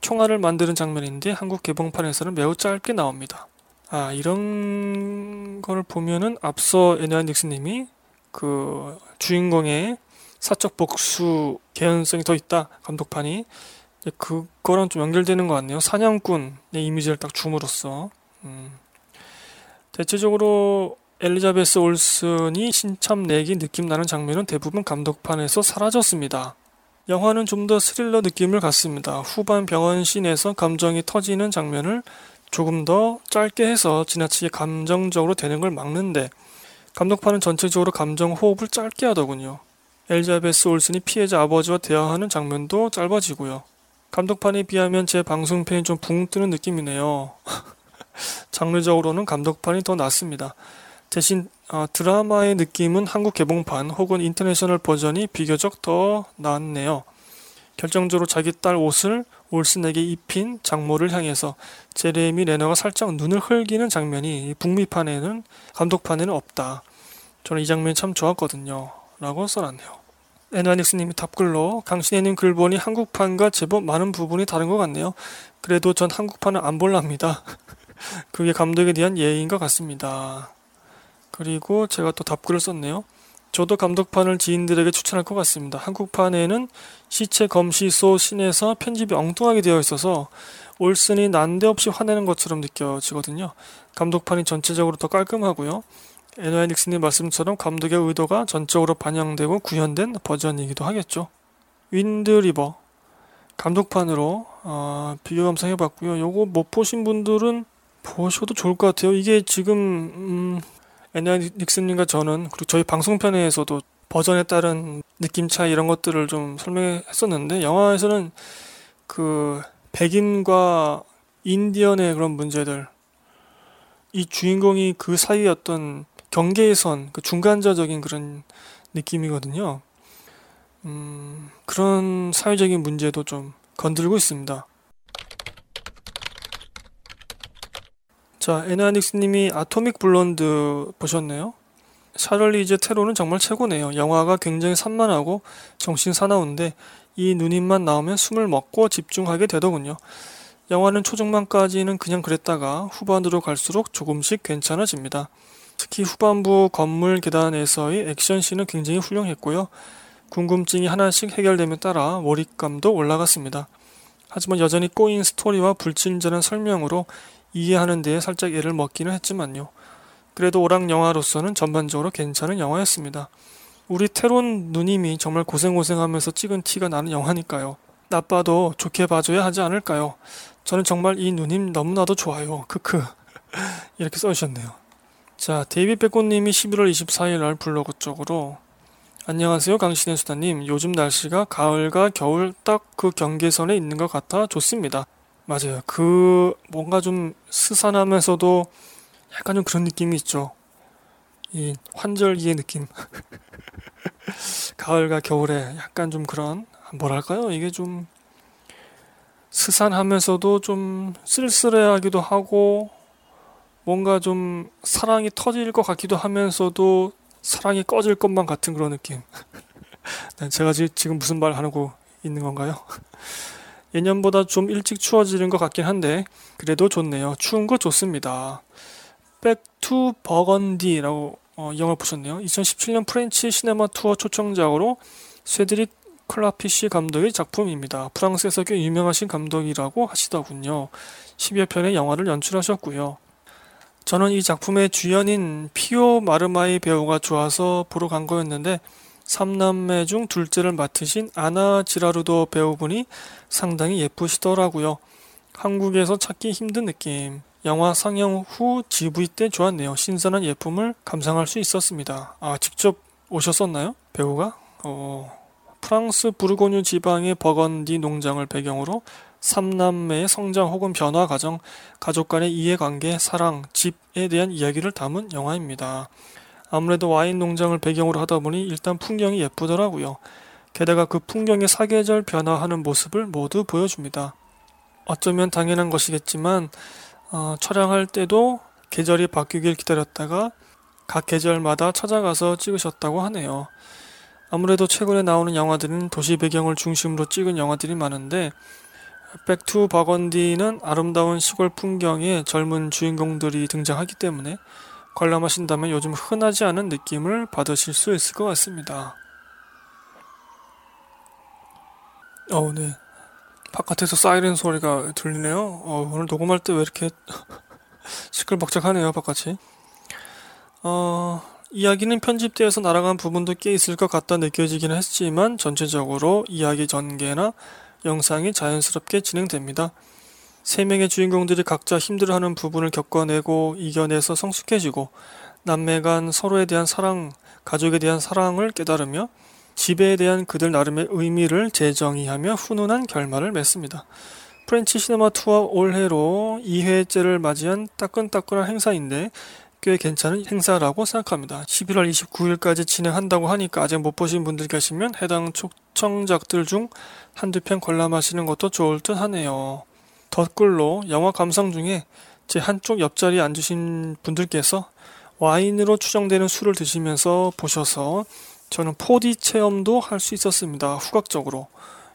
총알을 만드는 장면인데 한국 개봉판에서는 매우 짧게 나옵니다. 아, 이런 걸 보면은 앞서 에너앤닉스님이 그 주인공의 사적 복수 개연성이 더 있다, 감독판이 그거랑 좀 연결되는 것 같네요. 사냥꾼의 이미지를 딱 줌으로써. 음. 대체적으로 엘리자베스 올슨이 신참 내기 느낌 나는 장면은 대부분 감독판에서 사라졌습니다. 영화는 좀 더 스릴러 느낌을 갖습니다. 후반 병원 씬에서 감정이 터지는 장면을 조금 더 짧게 해서 지나치게 감정적으로 되는 걸 막는데, 감독판은 전체적으로 감정 호흡을 짧게 하더군요. 엘자베스 올슨이 피해자 아버지와 대화하는 장면도 짧아지고요. 감독판에 비하면 제 방송편이 좀 붕 뜨는 느낌이네요. 장르적으로는 감독판이 더 낫습니다. 대신 아, 드라마의 느낌은 한국 개봉판 혹은 인터내셔널 버전이 비교적 더 낫네요. 결정적으로 자기 딸 옷을 올슨에게 입힌 장모를 향해서 제레미 레너가 살짝 눈을 흘기는 장면이 북미판에는, 감독판에는 없다. 저는 이 장면이 참 좋았거든요. 라고 써놨네요. 에나닉스님이 답글로, 강신혜님 글 보니 한국판과 제법 많은 부분이 다른 것 같네요. 그래도 전 한국판을 안 볼랍니다. 그게 감독에 대한 예의인 것 같습니다. 그리고 제가 또 답글을 썼네요. 저도 감독판을 지인들에게 추천할 것 같습니다. 한국판에는 시체 검시소 신에서 편집이 엉뚱하게 되어 있어서 올슨이 난데없이 화내는 것처럼 느껴지거든요. 감독판이 전체적으로 더 깔끔하고요. 에너앤닉스님 말씀처럼 감독의 의도가 전적으로 반영되고 구현된 버전이기도 하겠죠. 윈드리버 감독판으로 어, 비교 감상해봤고요. 요거 못 보신 분들은 보셔도 좋을 것 같아요. 이게 지금... 음... 에너닉스님과 저는, 그리고 저희 방송편에서도 버전에 따른 느낌 차이 이런 것들을 좀 설명했었는데, 영화에서는 그 백인과 인디언의 그런 문제들, 이 주인공이 그 사이의 어떤 경계선, 그 중간자적인 그런 느낌이거든요. 음, 그런 사회적인 문제도 좀 건들고 있습니다. 자, 에나닉스님이 아토믹 블론드 보셨네요. 샤를리 이제 테로는 정말 최고네요. 영화가 굉장히 산만하고 정신 사나운데 이 누님만 나오면 숨을 먹고 집중하게 되더군요. 영화는 초중반까지는 그냥 그랬다가 후반으로 갈수록 조금씩 괜찮아집니다. 특히 후반부 건물 계단에서의 액션씬은 굉장히 훌륭했고요. 궁금증이 하나씩 해결되면 따라 몰입감도 올라갔습니다. 하지만 여전히 꼬인 스토리와 불친절한 설명으로 이해하는 데에 살짝 애를 먹기는 했지만요. 그래도 오락 영화로서는 전반적으로 괜찮은 영화였습니다. 우리 테론 누님이 정말 고생고생하면서 찍은 티가 나는 영화니까요. 나빠도 좋게 봐줘야 하지 않을까요? 저는 정말 이 누님 너무나도 좋아요. 크크. 이렇게 써주셨네요. 자, 데이비 백꽃님이 십일월 이십사일 날 블로그 쪽으로 안녕하세요 강신의 수다님. 요즘 날씨가 가을과 겨울 딱 그 경계선에 있는 것 같아 좋습니다. 맞아요. 그 뭔가 좀 스산하면서도 약간 좀 그런 느낌이 있죠. 이 환절기의 느낌. 가을과 겨울에 약간 좀 그런, 뭐랄까요, 이게 좀 스산하면서도 좀 쓸쓸해하기도 하고 뭔가 좀 사랑이 터질 것 같기도 하면서도 사랑이 꺼질 것만 같은 그런 느낌. 제가 지금 무슨 말 하고 있는 건가요? 예년보다 좀 일찍 추워지는 것 같긴 한데 그래도 좋네요. 추운 거 좋습니다. 백 투 버건디라고 어, 영화를 보셨네요. 이천십칠년 프렌치 시네마 투어 초청작으로 세드릭 클라피시 감독의 작품입니다. 프랑스에서 꽤 유명하신 감독이라고 하시더군요. 십여 편의 영화를 연출하셨고요. 저는 이 작품의 주연인 피오 마르마이 배우가 좋아서 보러 간 거였는데 삼남매 중 둘째를 맡으신 아나 지라르도 배우분이 상당히 예쁘시더라고요. 한국에서 찾기 힘든 느낌. 영화 상영 후 지브이 때 좋았네요. 신선한 예쁨을 감상할 수 있었습니다. 아, 직접 오셨었나요? 배우가? 어, 프랑스 부르고뉴 지방의 버건디 농장을 배경으로 삼남매의 성장 혹은 변화 과정, 가족 간의 이해관계, 사랑, 집에 대한 이야기를 담은 영화입니다. 아무래도 와인 농장을 배경으로 하다 보니 일단 풍경이 예쁘더라고요. 게다가 그 풍경의 사계절 변화하는 모습을 모두 보여줍니다. 어쩌면 당연한 것이겠지만 어, 촬영할 때도 계절이 바뀌길 기다렸다가 각 계절마다 찾아가서 찍으셨다고 하네요. 아무래도 최근에 나오는 영화들은 도시 배경을 중심으로 찍은 영화들이 많은데 백투 버건디는 아름다운 시골 풍경에 젊은 주인공들이 등장하기 때문에 관람하신다면 요즘 흔하지 않은 느낌을 받으실 수 있을 것 같습니다. 어우, 네. 바깥에서 사이렌 소리가 들리네요. 어, 오늘 녹음할 때 왜 이렇게 시끌벅적하네요, 바깥이. 어, 이야기는 편집되어서 날아간 부분도 꽤 있을 것 같다 느껴지긴 했지만 전체적으로 이야기 전개나 영상이 자연스럽게 진행됩니다. 세 명의 주인공들이 각자 힘들어하는 부분을 겪어내고 이겨내서 성숙해지고 남매 간 서로에 대한 사랑, 가족에 대한 사랑을 깨달으며 집에 대한 그들 나름의 의미를 재정의하며 훈훈한 결말을 맺습니다. 프렌치 시네마 투어 올해로 이 회째를 맞이한 따끈따끈한 행사인데 꽤 괜찮은 행사라고 생각합니다. 십일월 이십구일까지 진행한다고 하니까 아직 못 보신 분들 계시면 해당 초청작들 중 한두 편 관람하시는 것도 좋을 듯 하네요. 덧글로 영화 감상 중에 제 한쪽 옆자리에 앉으신 분들께서 와인으로 추정되는 술을 드시면서 보셔서 저는 포디 체험도 할 수 있었습니다. 후각적으로.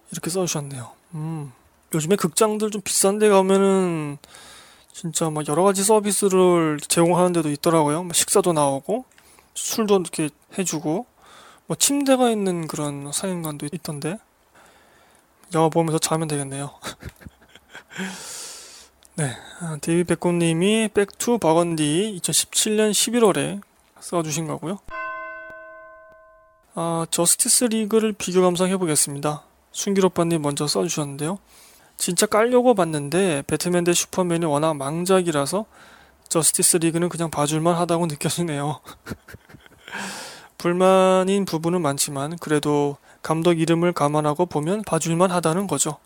이렇게 써주셨네요. 음, 요즘에 극장들 좀 비싼 데 가면은 진짜 막 여러 가지 서비스를 제공하는 데도 있더라고요. 식사도 나오고 술도 이렇게 해주고 뭐 침대가 있는 그런 상인관도 있던데 영화 보면서 자면 되겠네요. 네, 데이비 백꽃님이 백투 버건디 이천십칠년 십일월에 써주신 거고요. 아, 저스티스 리그를 비교 감상해 보겠습니다. 순길오빠님 먼저 써주셨는데요. 진짜 깔려고 봤는데 배트맨 대 슈퍼맨이 워낙 망작이라서 저스티스 리그는 그냥 봐줄만 하다고 느껴지네요. 불만인 부분은 많지만 그래도 감독 이름을 감안하고 보면 봐줄만 하다는 거죠.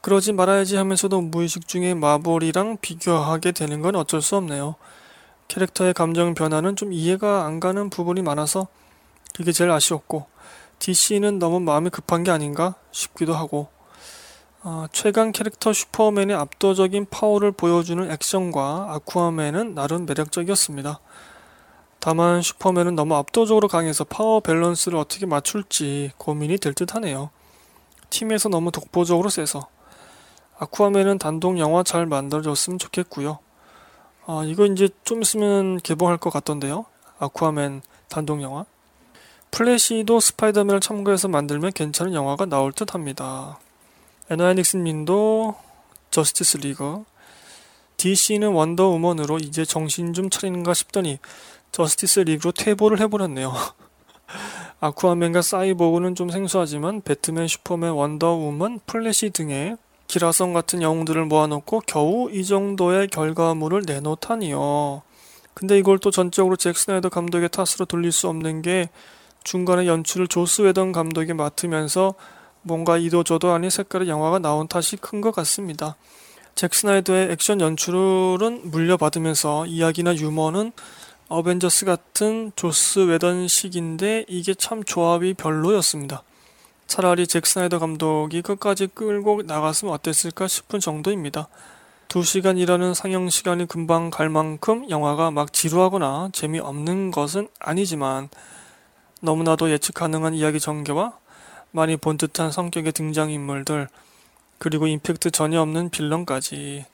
그러지 말아야지 하면서도 무의식 중에 마블이랑 비교하게 되는 건 어쩔 수 없네요. 캐릭터의 감정 변화는 좀 이해가 안 가는 부분이 많아서 그게 제일 아쉬웠고, 디씨는 너무 마음이 급한 게 아닌가 싶기도 하고, 아, 최강 캐릭터 슈퍼맨의 압도적인 파워를 보여주는 액션과 아쿠아맨은 나름 매력적이었습니다. 다만 슈퍼맨은 너무 압도적으로 강해서 파워 밸런스를 어떻게 맞출지 고민이 될 듯 하네요. 팀에서 너무 독보적으로 세서. 아쿠아맨은 단독 영화 잘 만들어졌으면 좋겠고요. 아, 이거 이제 좀 있으면 개봉할 것 같던데요. 아쿠아맨 단독 영화. 플래시도 스파이더맨을 참고해서 만들면 괜찮은 영화가 나올 듯 합니다. 에너닉슨님도 저스티스 리그. 디씨는 원더우먼으로 이제 정신 좀 차리는가 싶더니 저스티스 리그로 퇴보를 해버렸네요. 아쿠아맨과 사이보그는 좀 생소하지만 배트맨, 슈퍼맨, 원더우먼, 플래시 등의 기라성 같은 영웅들을 모아놓고 겨우 이 정도의 결과물을 내놓다니요. 근데 이걸 또 전적으로 잭 스나이더 감독의 탓으로 돌릴 수 없는 게 중간에 연출을 조스 웨던 감독이 맡으면서 뭔가 이도저도 아닌 색깔의 영화가 나온 탓이 큰 것 같습니다. 잭 스나이더의 액션 연출은 물려받으면서 이야기나 유머는 어벤져스 같은 조스 웨던식인데 이게 참 조합이 별로였습니다. 차라리 잭 스나이더 감독이 끝까지 끌고 나갔으면 어땠을까 싶은 정도입니다. 두 시간이라는 상영시간이 금방 갈 만큼 영화가 막 지루하거나 재미없는 것은 아니지만 너무나도 예측 가능한 이야기 전개와 많이 본 듯한 성격의 등장인물들, 그리고 임팩트 전혀 없는 빌런까지,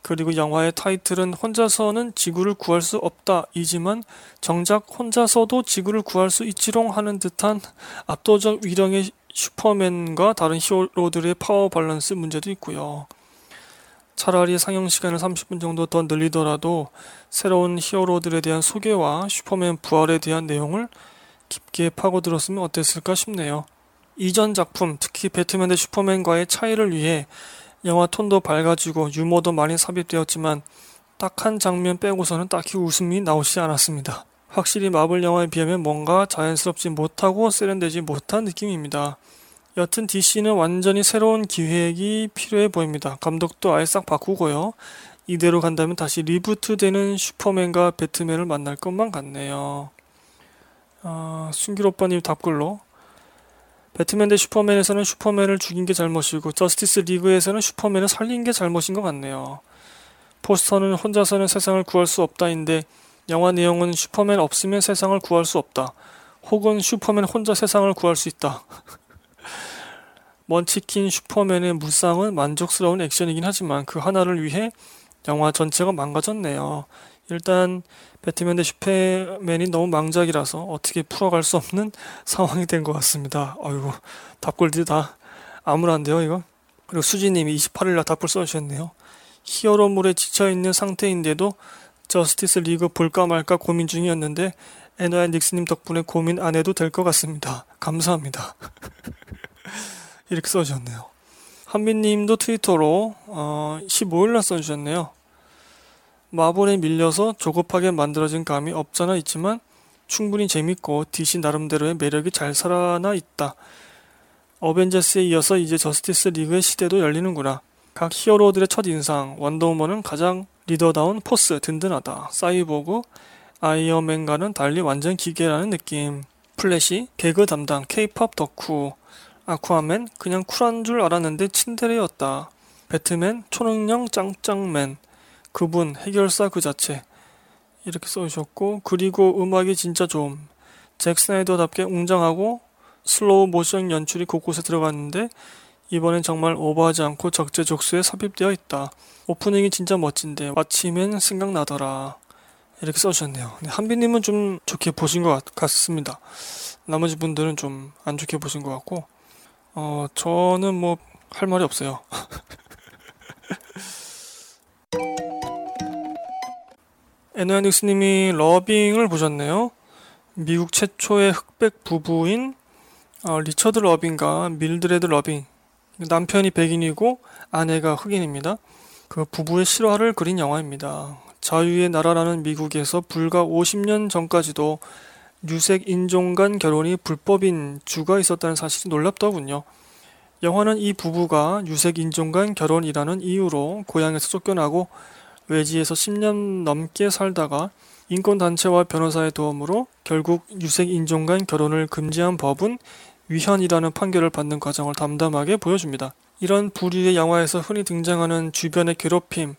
그리고 영화의 타이틀은 혼자서는 지구를 구할 수 없다 이지만 정작 혼자서도 지구를 구할 수 있지롱 하는 듯한 압도적 위력의 슈퍼맨과 다른 히어로들의 파워 밸런스 문제도 있고요. 차라리 상영시간을 삼십 분 정도 더 늘리더라도 새로운 히어로들에 대한 소개와 슈퍼맨 부활에 대한 내용을 깊게 파고들었으면 어땠을까 싶네요. 이전 작품, 특히 배트맨 대 슈퍼맨과의 차이를 위해 영화 톤도 밝아지고 유머도 많이 삽입되었지만 딱 한 장면 빼고서는 딱히 웃음이 나오지 않았습니다. 확실히 마블 영화에 비하면 뭔가 자연스럽지 못하고 세련되지 못한 느낌입니다. 여튼 디씨는 완전히 새로운 기획이 필요해 보입니다. 감독도 아예 싹 바꾸고요. 이대로 간다면 다시 리부트되는 슈퍼맨과 배트맨을 만날 것만 같네요. 아, 순길오빠님 답글로 배트맨 대 슈퍼맨에서는 슈퍼맨을 죽인 게 잘못이고 저스티스 리그에서는 슈퍼맨을 살린 게 잘못인 것 같네요. 포스터는 혼자서는 세상을 구할 수 없다인데 영화 내용은 슈퍼맨 없으면 세상을 구할 수 없다. 혹은 슈퍼맨 혼자 세상을 구할 수 있다. 먼치킨 슈퍼맨의 무쌍은 만족스러운 액션이긴 하지만 그 하나를 위해 영화 전체가 망가졌네요. 일단 배트맨 대 슈퍼맨이 너무 망작이라서 어떻게 풀어갈 수 없는 상황이 된 것 같습니다. 아이고, 답글들이 다 암울한데요 이거. 그리고 수지님이 이십팔 일날 답글 써주셨네요. 히어로물에 지쳐있는 상태인데도 저스티스 리그 볼까 말까 고민 중이었는데 에너앤 닉스님 덕분에 고민 안 해도 될 것 같습니다. 감사합니다. 이렇게 써주셨네요. 한빈님도 트위터로 어, 십오 일날 써주셨네요. 마블에 밀려서 조급하게 만들어진 감이 없잖아 있지만 충분히 재밌고 디씨 나름대로의 매력이 잘 살아나 있다. 어벤져스에 이어서 이제 저스티스 리그의 시대도 열리는구나. 각 히어로들의 첫 인상, 원더우먼은 가장 리더다운 포스, 든든하다. 사이보그, 아이언맨과는 달리 완전 기계라는 느낌. 플래시, 개그 담당, 케이팝 덕후. 아쿠아맨, 그냥 쿨한 줄 알았는데 친데레였다. 배트맨, 초능력 짱짱맨. 그분, 해결사 그 자체. 이렇게 써주셨고, 그리고 음악이 진짜 좀 잭 스나이더답게 웅장하고 슬로우 모션 연출이 곳곳에 들어갔는데 이번엔 정말 오버하지 않고 적재적소에 삽입되어 있다. 오프닝이 진짜 멋진데 왓치맨 생각나더라. 이렇게 써주셨네요. 한비님은 좀 좋게 보신 것 같, 같습니다. 나머지 분들은 좀 안 좋게 보신 것 같고, 어, 저는 뭐 할 말이 없어요. 에너앤닉스님이 러빙을 보셨네요. 미국 최초의 흑백 부부인 어, 리처드 러빙과 밀드레드 러빙, 남편이 백인이고 아내가 흑인입니다. 그 부부의 실화를 그린 영화입니다. 자유의 나라라는 미국에서 불과 오십 년 전까지도 유색 인종 간 결혼이 불법인 주가 있었다는 사실이 놀랍더군요. 영화는 이 부부가 유색인종 간 결혼이라는 이유로 고향에서 쫓겨나고 외지에서 십 년 넘게 살다가 인권단체와 변호사의 도움으로 결국 유색인종 간 결혼을 금지한 법은 위헌이라는 판결을 받는 과정을 담담하게 보여줍니다. 이런 부류의 영화에서 흔히 등장하는 주변의 괴롭힘,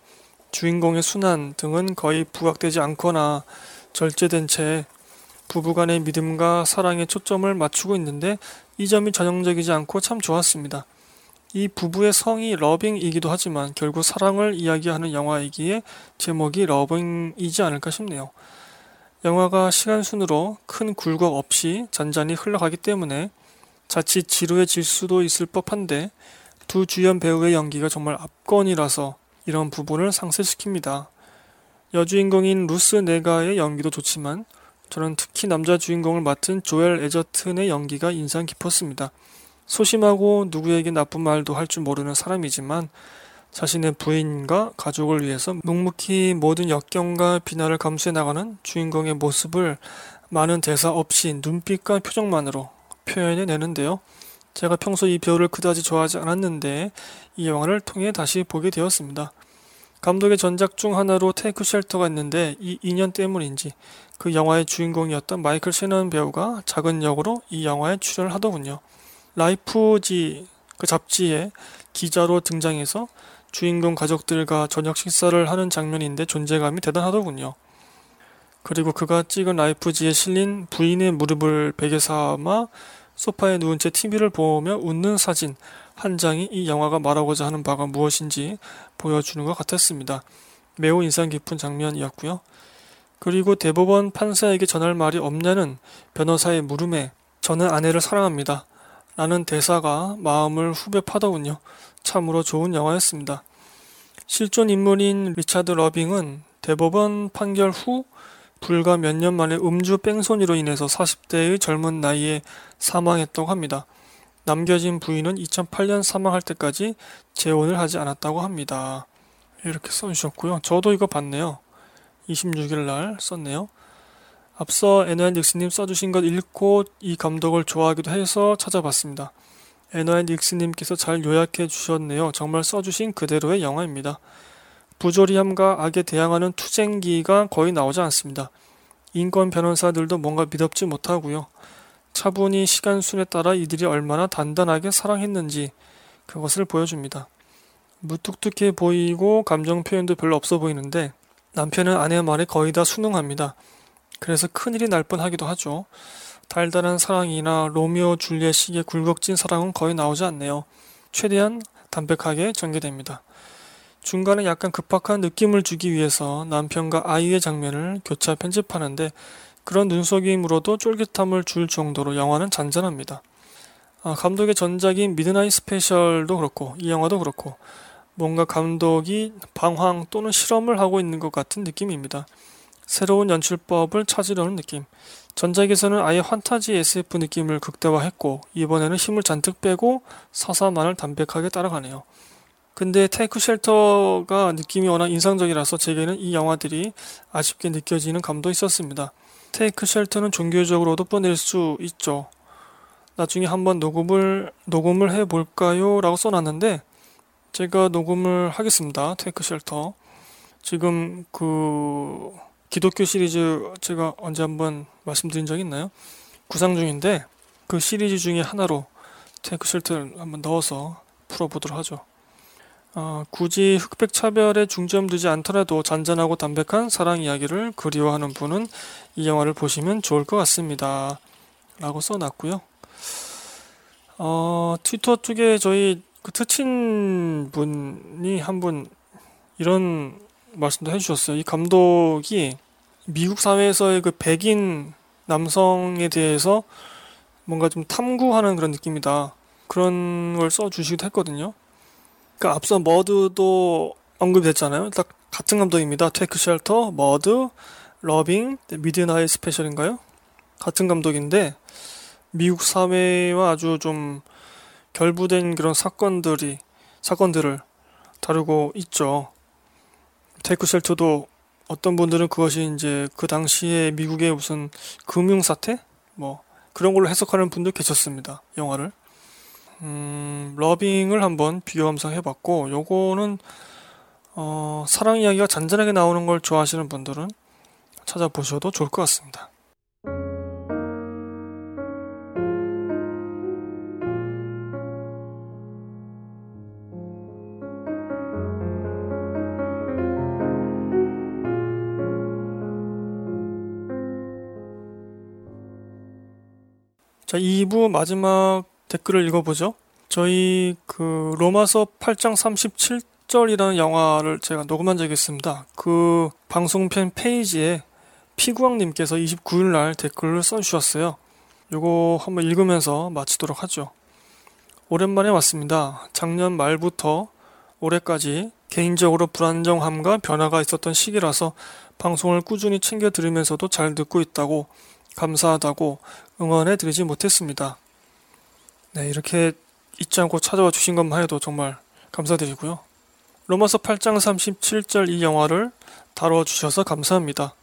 주인공의 순환 등은 거의 부각되지 않거나 절제된 채 부부간의 믿음과 사랑에 초점을 맞추고 있는데 이 점이 전형적이지 않고 참 좋았습니다. 이 부부의 성이 러빙이기도 하지만 결국 사랑을 이야기하는 영화이기에 제목이 러빙이지 않을까 싶네요. 영화가 시간순으로 큰 굴곡 없이 잔잔히 흘러가기 때문에 자칫 지루해질 수도 있을 법한데 두 주연 배우의 연기가 정말 압권이라서 이런 부분을 상쇄시킵니다. 여주인공인 루스 네가의 연기도 좋지만 저는 특히 남자 주인공을 맡은 조엘 에저튼의 연기가 인상 깊었습니다. 소심하고 누구에게 나쁜 말도 할 줄 모르는 사람이지만 자신의 부인과 가족을 위해서 묵묵히 모든 역경과 비난을 감수해 나가는 주인공의 모습을 많은 대사 없이 눈빛과 표정만으로 표현해 내는데요. 제가 평소 이 배우를 그다지 좋아하지 않았는데 이 영화를 통해 다시 보게 되었습니다. 감독의 전작 중 하나로 테이크 쉘터가 있는데 이 인연 때문인지 그 영화의 주인공이었던 마이클 셰넌 배우가 작은 역으로 이 영화에 출연을 하더군요. 라이프지 그 잡지에 기자로 등장해서 주인공 가족들과 저녁 식사를 하는 장면인데 존재감이 대단하더군요. 그리고 그가 찍은 라이프지에 실린 부인의 무릎을 베개 삼아 소파에 누운 채 티비를 보며 웃는 사진 한 장이 이 영화가 말하고자 하는 바가 무엇인지 보여주는 것 같았습니다. 매우 인상 깊은 장면이었고요. 그리고 대법원 판사에게 전할 말이 없냐는 변호사의 물음에 저는 아내를 사랑합니다 라는 대사가 마음을 후벼 파더군요. 참으로 좋은 영화였습니다. 실존 인물인 리차드 러빙은 대법원 판결 후 불과 몇 년 만에 음주 뺑소니로 인해서 사십 대의 젊은 나이에 사망했다고 합니다. 남겨진 부인은 이천팔 년 사망할 때까지 재혼을 하지 않았다고 합니다. 이렇게 써주셨고요. 저도 이거 봤네요. 이십육 일 날 썼네요. 앞서 에너앤닉스님 써주신 것 읽고 이 감독을 좋아하기도 해서 찾아봤습니다. 에너앤닉스님께서 잘 요약해 주셨네요. 정말 써주신 그대로의 영화입니다. 부조리함과 악에 대항하는 투쟁기가 거의 나오지 않습니다. 인권 변호사들도 뭔가 믿음지 못하고요. 차분히 시간순에 따라 이들이 얼마나 단단하게 사랑했는지 그것을 보여줍니다. 무뚝뚝해 보이고 감정 표현도 별로 없어 보이는데 남편은 아내의 말에 거의 다 순응합니다. 그래서 큰일이 날 뻔하기도 하죠. 달달한 사랑이나 로미오 줄리엣식의 굴곡진 사랑은 거의 나오지 않네요. 최대한 담백하게 전개됩니다. 중간에 약간 급박한 느낌을 주기 위해서 남편과 아이의 장면을 교차 편집하는데 그런 눈속임으로도 쫄깃함을 줄 정도로 영화는 잔잔합니다. 아, 감독의 전작인 미드나잇 스페셜도 그렇고 이 영화도 그렇고 뭔가 감독이 방황 또는 실험을 하고 있는 것 같은 느낌입니다. 새로운 연출법을 찾으려는 느낌. 전작에서는 아예 환타지 에스에프 느낌을 극대화했고 이번에는 힘을 잔뜩 빼고 사사만을 담백하게 따라가네요. 근데 테이크 쉘터가 느낌이 워낙 인상적이라서 제게는 이 영화들이 아쉽게 느껴지는 감도 있었습니다. 테이크 쉘터는 종교적으로도 뻔낼 수 있죠. 나중에 한번 녹음을 녹음을 해볼까요? 라고 써놨는데 제가 녹음을 하겠습니다. 테이크 쉘터. 지금 그 기독교 시리즈 제가 언제 한번 말씀드린 적이 있나요? 구상 중인데 그 시리즈 중에 하나로 테이크 쉘터를 한번 넣어서 풀어보도록 하죠. 어, 굳이 흑백 차별에 중점 두지 않더라도 잔잔하고 담백한 사랑 이야기를 그리워하는 분은 이 영화를 보시면 좋을 것 같습니다 라고 써놨고요. 어, 트위터 쪽에 저희 그 트친 분이 한 분 이런 말씀도 해주셨어요. 이 감독이 미국 사회에서의 그 백인 남성에 대해서 뭔가 좀 탐구하는 그런 느낌이다 그런 걸 써주시기도 했거든요. 그러니까 앞서 머드도 언급됐잖아요. 딱 같은 감독입니다. 테이크 쉘터, 머드, 러빙, 미드나잇 스페셜인가요? 같은 감독인데 미국 사회와 아주 좀 결부된 그런 사건들이 사건들을 다루고 있죠. 테이크 쉘터도 어떤 분들은 그것이 이제 그 당시에 미국의 무슨 금융 사태 뭐 그런 걸로 해석하는 분도 계셨습니다. 영화를. 음, 러빙을 한번 비교하면서 해봤고, 요거는 어, 사랑 이야기가 잔잔하게 나오는 걸 좋아하시는 분들은 찾아보셔도 좋을 것 같습니다. 자, 이 부 마지막 댓글을 읽어보죠. 저희 그 로마서 팔 장 삼십칠 절이라는 영화를 제가 녹음한 적이 있습니다. 그 방송편 페이지에 피구왕님께서 이십구 일 날 댓글을 써주셨어요. 요거 한번 읽으면서 마치도록 하죠. 오랜만에 왔습니다. 작년 말부터 올해까지 개인적으로 불안정함과 변화가 있었던 시기라서 방송을 꾸준히 챙겨 들으면서도 잘 듣고 있다고 감사하다고 응원해드리지 못했습니다. 네, 이렇게 잊지 않고 찾아와 주신 것만 해도 정말 감사드리고요. 로마서 팔 장 삼십칠 절 이 영화를 다뤄주셔서 감사합니다.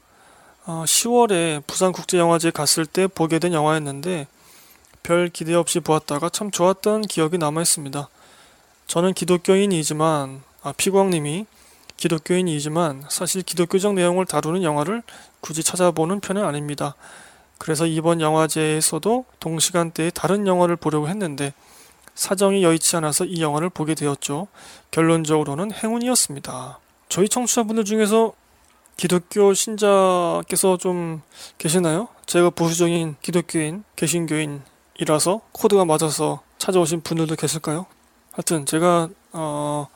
어, 시월에 부산국제영화제에 갔을 때 보게 된 영화였는데 별 기대 없이 보았다가 참 좋았던 기억이 남아있습니다. 저는 기독교인이지만 아, 피광님이 기독교인이지만 사실 기독교적 내용을 다루는 영화를 굳이 찾아보는 편은 아닙니다. 그래서 이번 영화제에서도 동시간대에 다른 영화를 보려고 했는데 사정이 여의치 않아서 이 영화를 보게 되었죠. 결론적으로는 행운이었습니다. 저희 청취자분들 중에서 기독교 신자께서 좀 계시나요? 제가 보수적인 기독교인, 개신교인이라서 코드가 맞아서 찾아오신 분들도 계실까요? 하여튼 제가 어...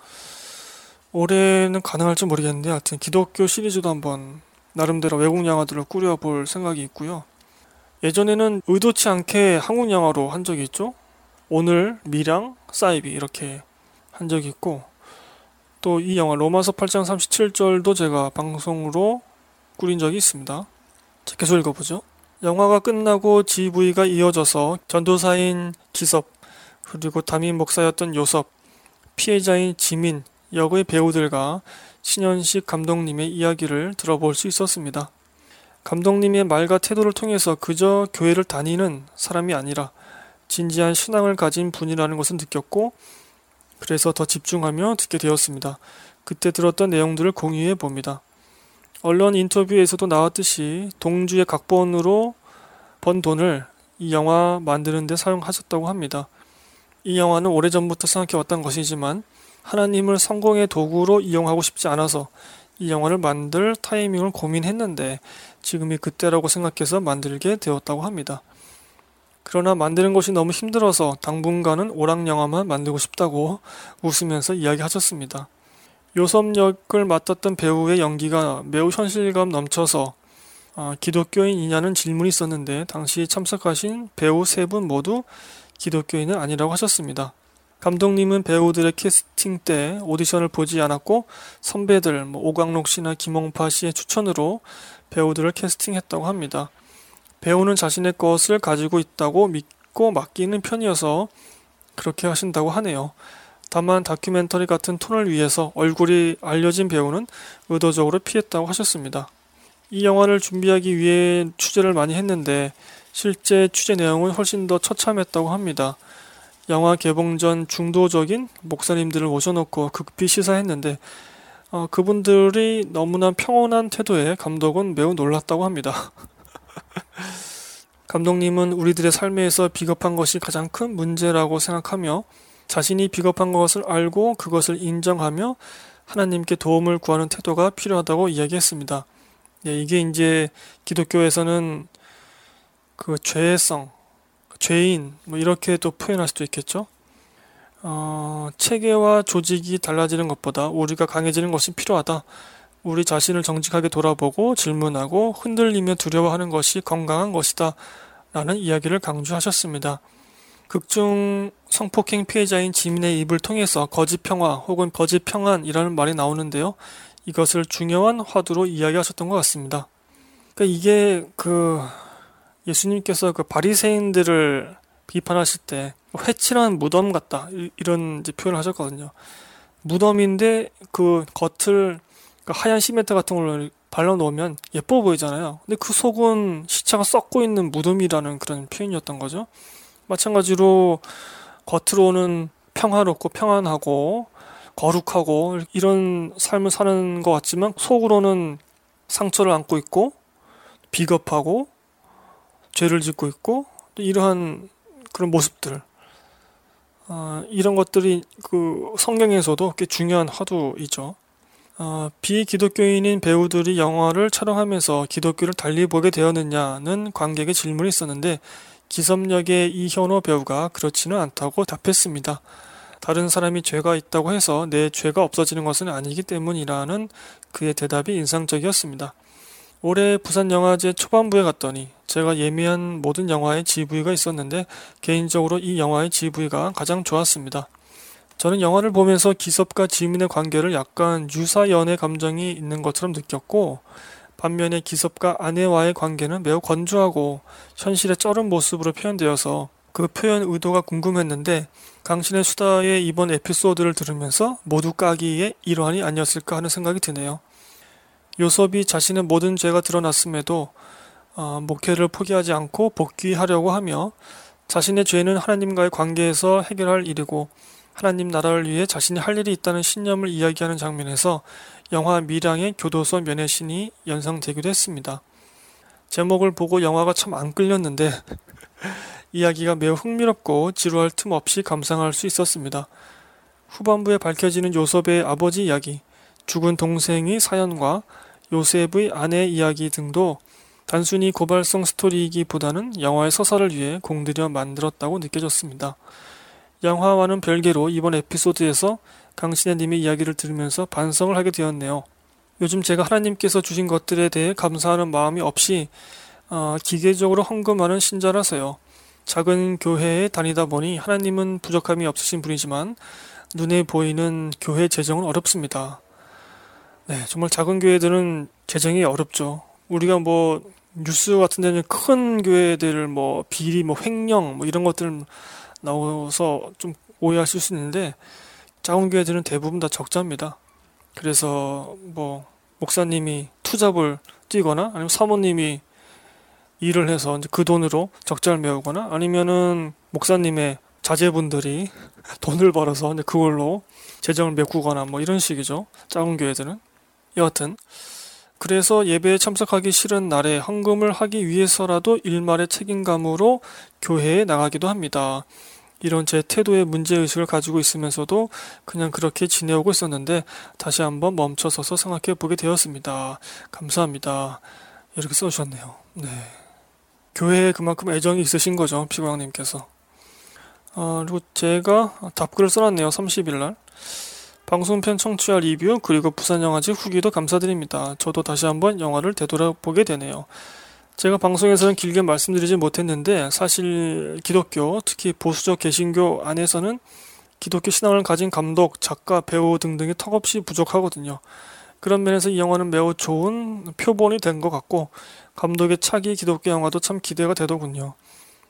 올해는 가능할지 모르겠는데 하여튼 기독교 시리즈도 한번 나름대로 외국 영화들을 꾸려볼 생각이 있고요. 예전에는 의도치 않게 한국 영화로 한 적이 있죠. 오늘, 미랑, 사이비 이렇게 한 적이 있고, 또 이 영화 로마서 팔 장 삼십칠 절도 제가 방송으로 꾸린 적이 있습니다. 자, 계속 읽어보죠. 영화가 끝나고 지브이가 이어져서 전도사인 기섭, 그리고 담임 목사였던 요섭, 피해자인 지민, 역의 배우들과 신현식 감독님의 이야기를 들어볼 수 있었습니다. 감독님의 말과 태도를 통해서 그저 교회를 다니는 사람이 아니라 진지한 신앙을 가진 분이라는 것을 느꼈고, 그래서 더 집중하며 듣게 되었습니다. 그때 들었던 내용들을 공유해 봅니다. 언론 인터뷰에서도 나왔듯이 동주의 각본으로 번 돈을 이 영화 만드는 데 사용하셨다고 합니다. 이 영화는 오래전부터 생각해왔던 것이지만 하나님을 성공의 도구로 이용하고 싶지 않아서 이 영화를 만들 타이밍을 고민했는데 지금이 그때라고 생각해서 만들게 되었다고 합니다. 그러나 만드는 것이 너무 힘들어서 당분간은 오락 영화만 만들고 싶다고 웃으면서 이야기하셨습니다. 요섭 역을 맡았던 배우의 연기가 매우 현실감 넘쳐서 아, 기독교인이냐는 질문이 있었는데 당시 참석하신 배우 세 분 모두 기독교인은 아니라고 하셨습니다. 감독님은 배우들의 캐스팅 때 오디션을 보지 않았고 선배들 뭐 오광록 씨나 김홍파 씨의 추천으로 배우들을 캐스팅했다고 합니다. 배우는 자신의 것을 가지고 있다고 믿고 맡기는 편이어서 그렇게 하신다고 하네요. 다만 다큐멘터리 같은 톤을 위해서 얼굴이 알려진 배우는 의도적으로 피했다고 하셨습니다. 이 영화를 준비하기 위해 취재를 많이 했는데 실제 취재 내용은 훨씬 더 처참했다고 합니다. 영화 개봉 전 중도적인 목사님들을 모셔놓고 극비 시사했는데 어, 그분들이 너무나 평온한 태도에 감독은 매우 놀랐다고 합니다. 감독님은 우리들의 삶에서 비겁한 것이 가장 큰 문제라고 생각하며 자신이 비겁한 것을 알고 그것을 인정하며 하나님께 도움을 구하는 태도가 필요하다고 이야기했습니다. 예, 이게 이제 기독교에서는 그 죄성, 죄인 뭐 이렇게 또 표현할 수도 있겠죠. 어, 체계와 조직이 달라지는 것보다 우리가 강해지는 것이 필요하다. 우리 자신을 정직하게 돌아보고 질문하고 흔들리며 두려워하는 것이 건강한 것이다 라는 이야기를 강조하셨습니다. 극중 성폭행 피해자인 지민의 입을 통해서 거짓 평화 혹은 거짓 평안이라는 말이 나오는데요. 이것을 중요한 화두로 이야기하셨던 것 같습니다. 그러니까 이게 그... 예수님께서 그 바리새인들을 비판하실 때 회칠한 무덤 같다 이런 이제 표현을 하셨거든요. 무덤인데 그 겉을 그 하얀 시멘트 같은 걸로 발라놓으면 예뻐 보이잖아요. 근데 그 속은 시체가 썩고 있는 무덤이라는 그런 표현이었던 거죠. 마찬가지로 겉으로는 평화롭고 평안하고 거룩하고 이런 삶을 사는 것 같지만 속으로는 상처를 안고 있고 비겁하고 죄를 짓고 있고 이러한 그런 모습들, 어, 이런 것들이 그 성경에서도 꽤 중요한 화두이죠. 어, 비기독교인인 배우들이 영화를 촬영하면서 기독교를 달리 보게 되었느냐는 관객의 질문이 있었는데 기섭역의 이현호 배우가 그렇지는 않다고 답했습니다. 다른 사람이 죄가 있다고 해서 내 죄가 없어지는 것은 아니기 때문이라는 그의 대답이 인상적이었습니다. 올해 부산영화제 초반부에 갔더니 제가 예매한 모든 영화의 지브이가 있었는데 개인적으로 이 영화의 지브이가 가장 좋았습니다. 저는 영화를 보면서 기섭과 지민의 관계를 약간 유사연애 감정이 있는 것처럼 느꼈고 반면에 기섭과 아내와의 관계는 매우 건조하고 현실의 쩔은 모습으로 표현되어서 그 표현 의도가 궁금했는데 강신의 수다의 이번 에피소드를 들으면서 모두 까기의 일환이 아니었을까 하는 생각이 드네요. 요섭이 자신의 모든 죄가 드러났음에도 어, 목회를 포기하지 않고 복귀하려고 하며 자신의 죄는 하나님과의 관계에서 해결할 일이고 하나님 나라를 위해 자신이 할 일이 있다는 신념을 이야기하는 장면에서 영화 밀양의 교도소 면회신이 연상되기도 했습니다. 제목을 보고 영화가 참 안 끌렸는데 이야기가 매우 흥미롭고 지루할 틈 없이 감상할 수 있었습니다. 후반부에 밝혀지는 요셉의 아버지 이야기, 죽은 동생의 사연과 요셉의 아내 이야기 등도 단순히 고발성 스토리이기보다는 영화의 서사를 위해 공들여 만들었다고 느껴졌습니다. 영화와는 별개로 이번 에피소드에서 강신의 님의 이야기를 들으면서 반성을 하게 되었네요. 요즘 제가 하나님께서 주신 것들에 대해 감사하는 마음이 없이 어, 기계적으로 헌금하는 신자라서요. 작은 교회에 다니다 보니 하나님은 부족함이 없으신 분이지만 눈에 보이는 교회 재정은 어렵습니다. 네, 정말 작은 교회들은 재정이 어렵죠. 우리가 뭐 뉴스 같은 데는 큰 교회들 뭐 비리, 뭐 횡령 뭐 이런 것들 나와서 좀 오해하실 수 있는데 작은 교회들은 대부분 다 적자입니다. 그래서 뭐 목사님이 투잡을 뛰거나 아니면 사모님이 일을 해서 이제 그 돈으로 적자를 메우거나 아니면은 목사님의 자제분들이 돈을 벌어서 이제 그걸로 재정을 메꾸거나 뭐 이런 식이죠. 작은 교회들은. 여하튼 그래서 예배에 참석하기 싫은 날에 헌금을 하기 위해서라도 일말의 책임감으로 교회에 나가기도 합니다. 이런 제 태도에 문제의식을 가지고 있으면서도 그냥 그렇게 지내오고 있었는데 다시 한번 멈춰서서 생각해 보게 되었습니다. 감사합니다. 이렇게 써주셨네요. 네. 교회에 그만큼 애정이 있으신 거죠. 피고양님께서. 아, 그리고 제가 답글을 써놨네요. 삼십일 날. 방송편 청취와 리뷰 그리고 부산영화제 후기도 감사드립니다. 저도 다시 한번 영화를 되돌아보게 되네요. 제가 방송에서는 길게 말씀드리지 못했는데 사실 기독교, 특히 보수적 개신교 안에서는 기독교 신앙을 가진 감독, 작가, 배우 등등이 턱없이 부족하거든요. 그런 면에서 이 영화는 매우 좋은 표본이 된 것 같고 감독의 차기 기독교 영화도 참 기대가 되더군요.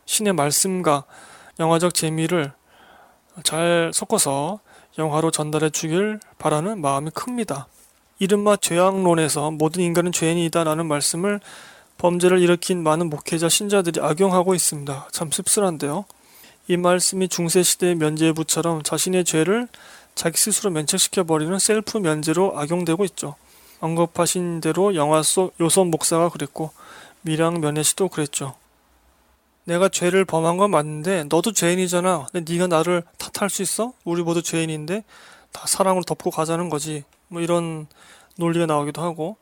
신의 말씀과 영화적 재미를 잘 섞어서 영화로 전달해 주길 바라는 마음이 큽니다. 이른바 죄악론에서 모든 인간은 죄인이다 라는 말씀을 범죄를 일으킨 많은 목회자 신자들이 악용하고 있습니다. 참 씁쓸한데요. 이 말씀이 중세시대의 면죄부처럼 자신의 죄를 자기 스스로 면책시켜버리는 셀프 면죄로 악용되고 있죠. 언급하신 대로 영화 속 요섭 목사가 그랬고 밀양 면회시도 그랬죠. 내가 죄를 범한 건 맞는데 너도 죄인이잖아. 근데 네가 나를 탓할 수 있어? 우리 모두 죄인인데 다 사랑으로 덮고 가자는 거지. 뭐 이런 논리가 나오기도 하고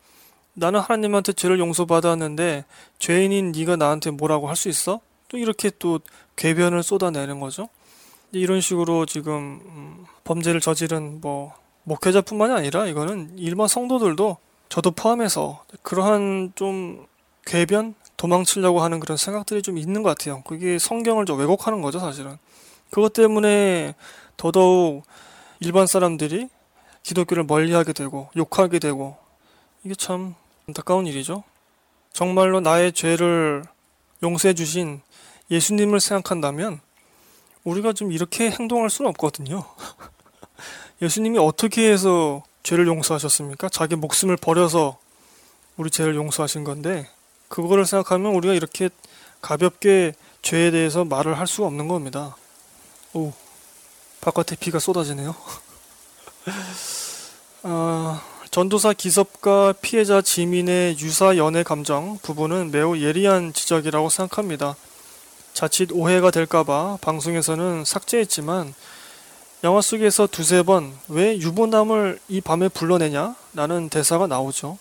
나는 하나님한테 죄를 용서받았는데 죄인인 네가 나한테 뭐라고 할 수 있어? 또 이렇게 또 궤변을 쏟아내는 거죠. 이런 식으로 지금 범죄를 저지른 뭐 목회자뿐만이 아니라 이거는 일반 성도들도 저도 포함해서 그러한 좀 궤변? 도망치려고 하는 그런 생각들이 좀 있는 것 같아요. 그게 성경을 좀 왜곡하는 거죠, 사실은. 그것 때문에 더더욱 일반 사람들이 기독교를 멀리하게 되고 욕하게 되고 이게 참 안타까운 일이죠. 정말로 나의 죄를 용서해 주신 예수님을 생각한다면 우리가 좀 이렇게 행동할 수는 없거든요. 예수님이 어떻게 해서 죄를 용서하셨습니까? 자기 목숨을 버려서 우리 죄를 용서하신 건데 그거를 생각하면 우리가 이렇게 가볍게 죄에 대해서 말을 할 수가 없는 겁니다. 오, 바깥에 비가 쏟아지네요. 아, 전도사 기섭과 피해자 지민의 유사 연애 감정 부분은 매우 예리한 지적이라고 생각합니다. 자칫 오해가 될까봐 방송에서는 삭제했지만 영화 속에서 두세 번 왜 유부남을 이 밤에 불러내냐? 라는 대사가 나오죠.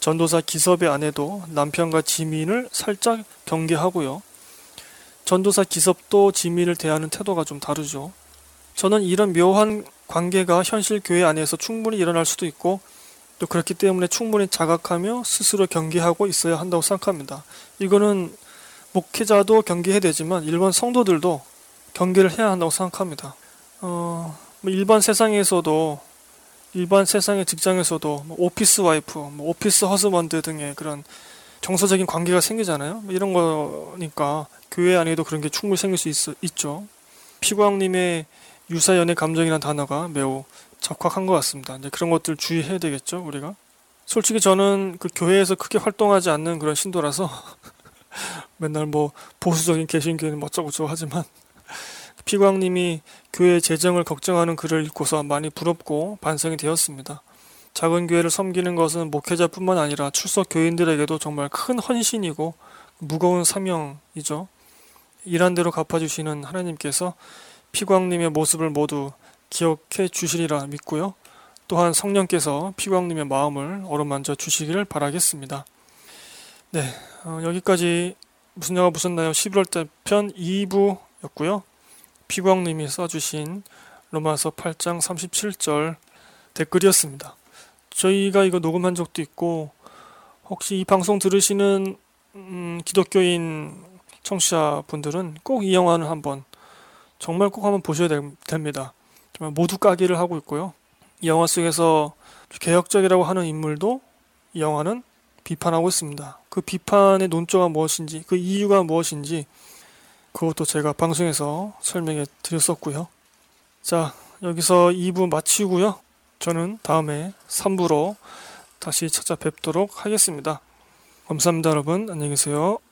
전도사 기섭의 아내도 남편과 지민을 살짝 경계하고요. 전도사 기섭도 지민을 대하는 태도가 좀 다르죠. 저는 이런 묘한 관계가 현실 교회 안에서 충분히 일어날 수도 있고 또 그렇기 때문에 충분히 자각하며 스스로 경계하고 있어야 한다고 생각합니다. 이거는 목회자도 경계해야 되지만 일반 성도들도 경계를 해야 한다고 생각합니다. 어, 뭐 일반 세상에서도 일반 세상의 직장에서도 뭐 오피스 와이프, 뭐 오피스 허즈먼드 등의 그런 정서적인 관계가 생기잖아요. 뭐 이런 거니까 교회 안에도 그런 게 충분히 생길 수 있, 있죠. 피광님의 유사연애 감정이라는 단어가 매우 적확한 것 같습니다. 이제 그런 것들 주의해야 되겠죠, 우리가. 솔직히 저는 그 교회에서 크게 활동하지 않는 그런 신도라서 맨날 뭐 보수적인 개신교회는 멋져고저 하지만 피광님이 교회 재정을 걱정하는 글을 읽고서 많이 부럽고 반성이 되었습니다. 작은 교회를 섬기는 것은 목회자뿐만 아니라 출석 교인들에게도 정말 큰 헌신이고 무거운 사명이죠. 일한 대로 갚아주시는 하나님께서 피광님의 모습을 모두 기억해 주시리라 믿고요. 또한 성령께서 피광님의 마음을 어루만져 주시기를 바라겠습니다. 네, 어, 여기까지 무슨 영화 보셨나요? 십일월달 편 이 부였고요. 피광님이 써주신 로마서 팔 장 삼십칠 절 댓글이었습니다. 저희가 이거 녹음한 적도 있고 혹시 이 방송 들으시는 음, 기독교인 청취자분들은 꼭 이 영화는 한번 정말 꼭 한번 보셔야 됩니다. 정말 모두 까기를 하고 있고요. 이 영화 속에서 개혁적이라고 하는 인물도 이 영화는 비판하고 있습니다. 그 비판의 논조가 무엇인지, 그 이유가 무엇인지 그것도 제가 방송에서 설명해 드렸었고요. 자, 여기서 이 부 마치고요. 저는 다음에 삼 부로 다시 찾아뵙도록 하겠습니다. 감사합니다, 여러분. 안녕히 계세요.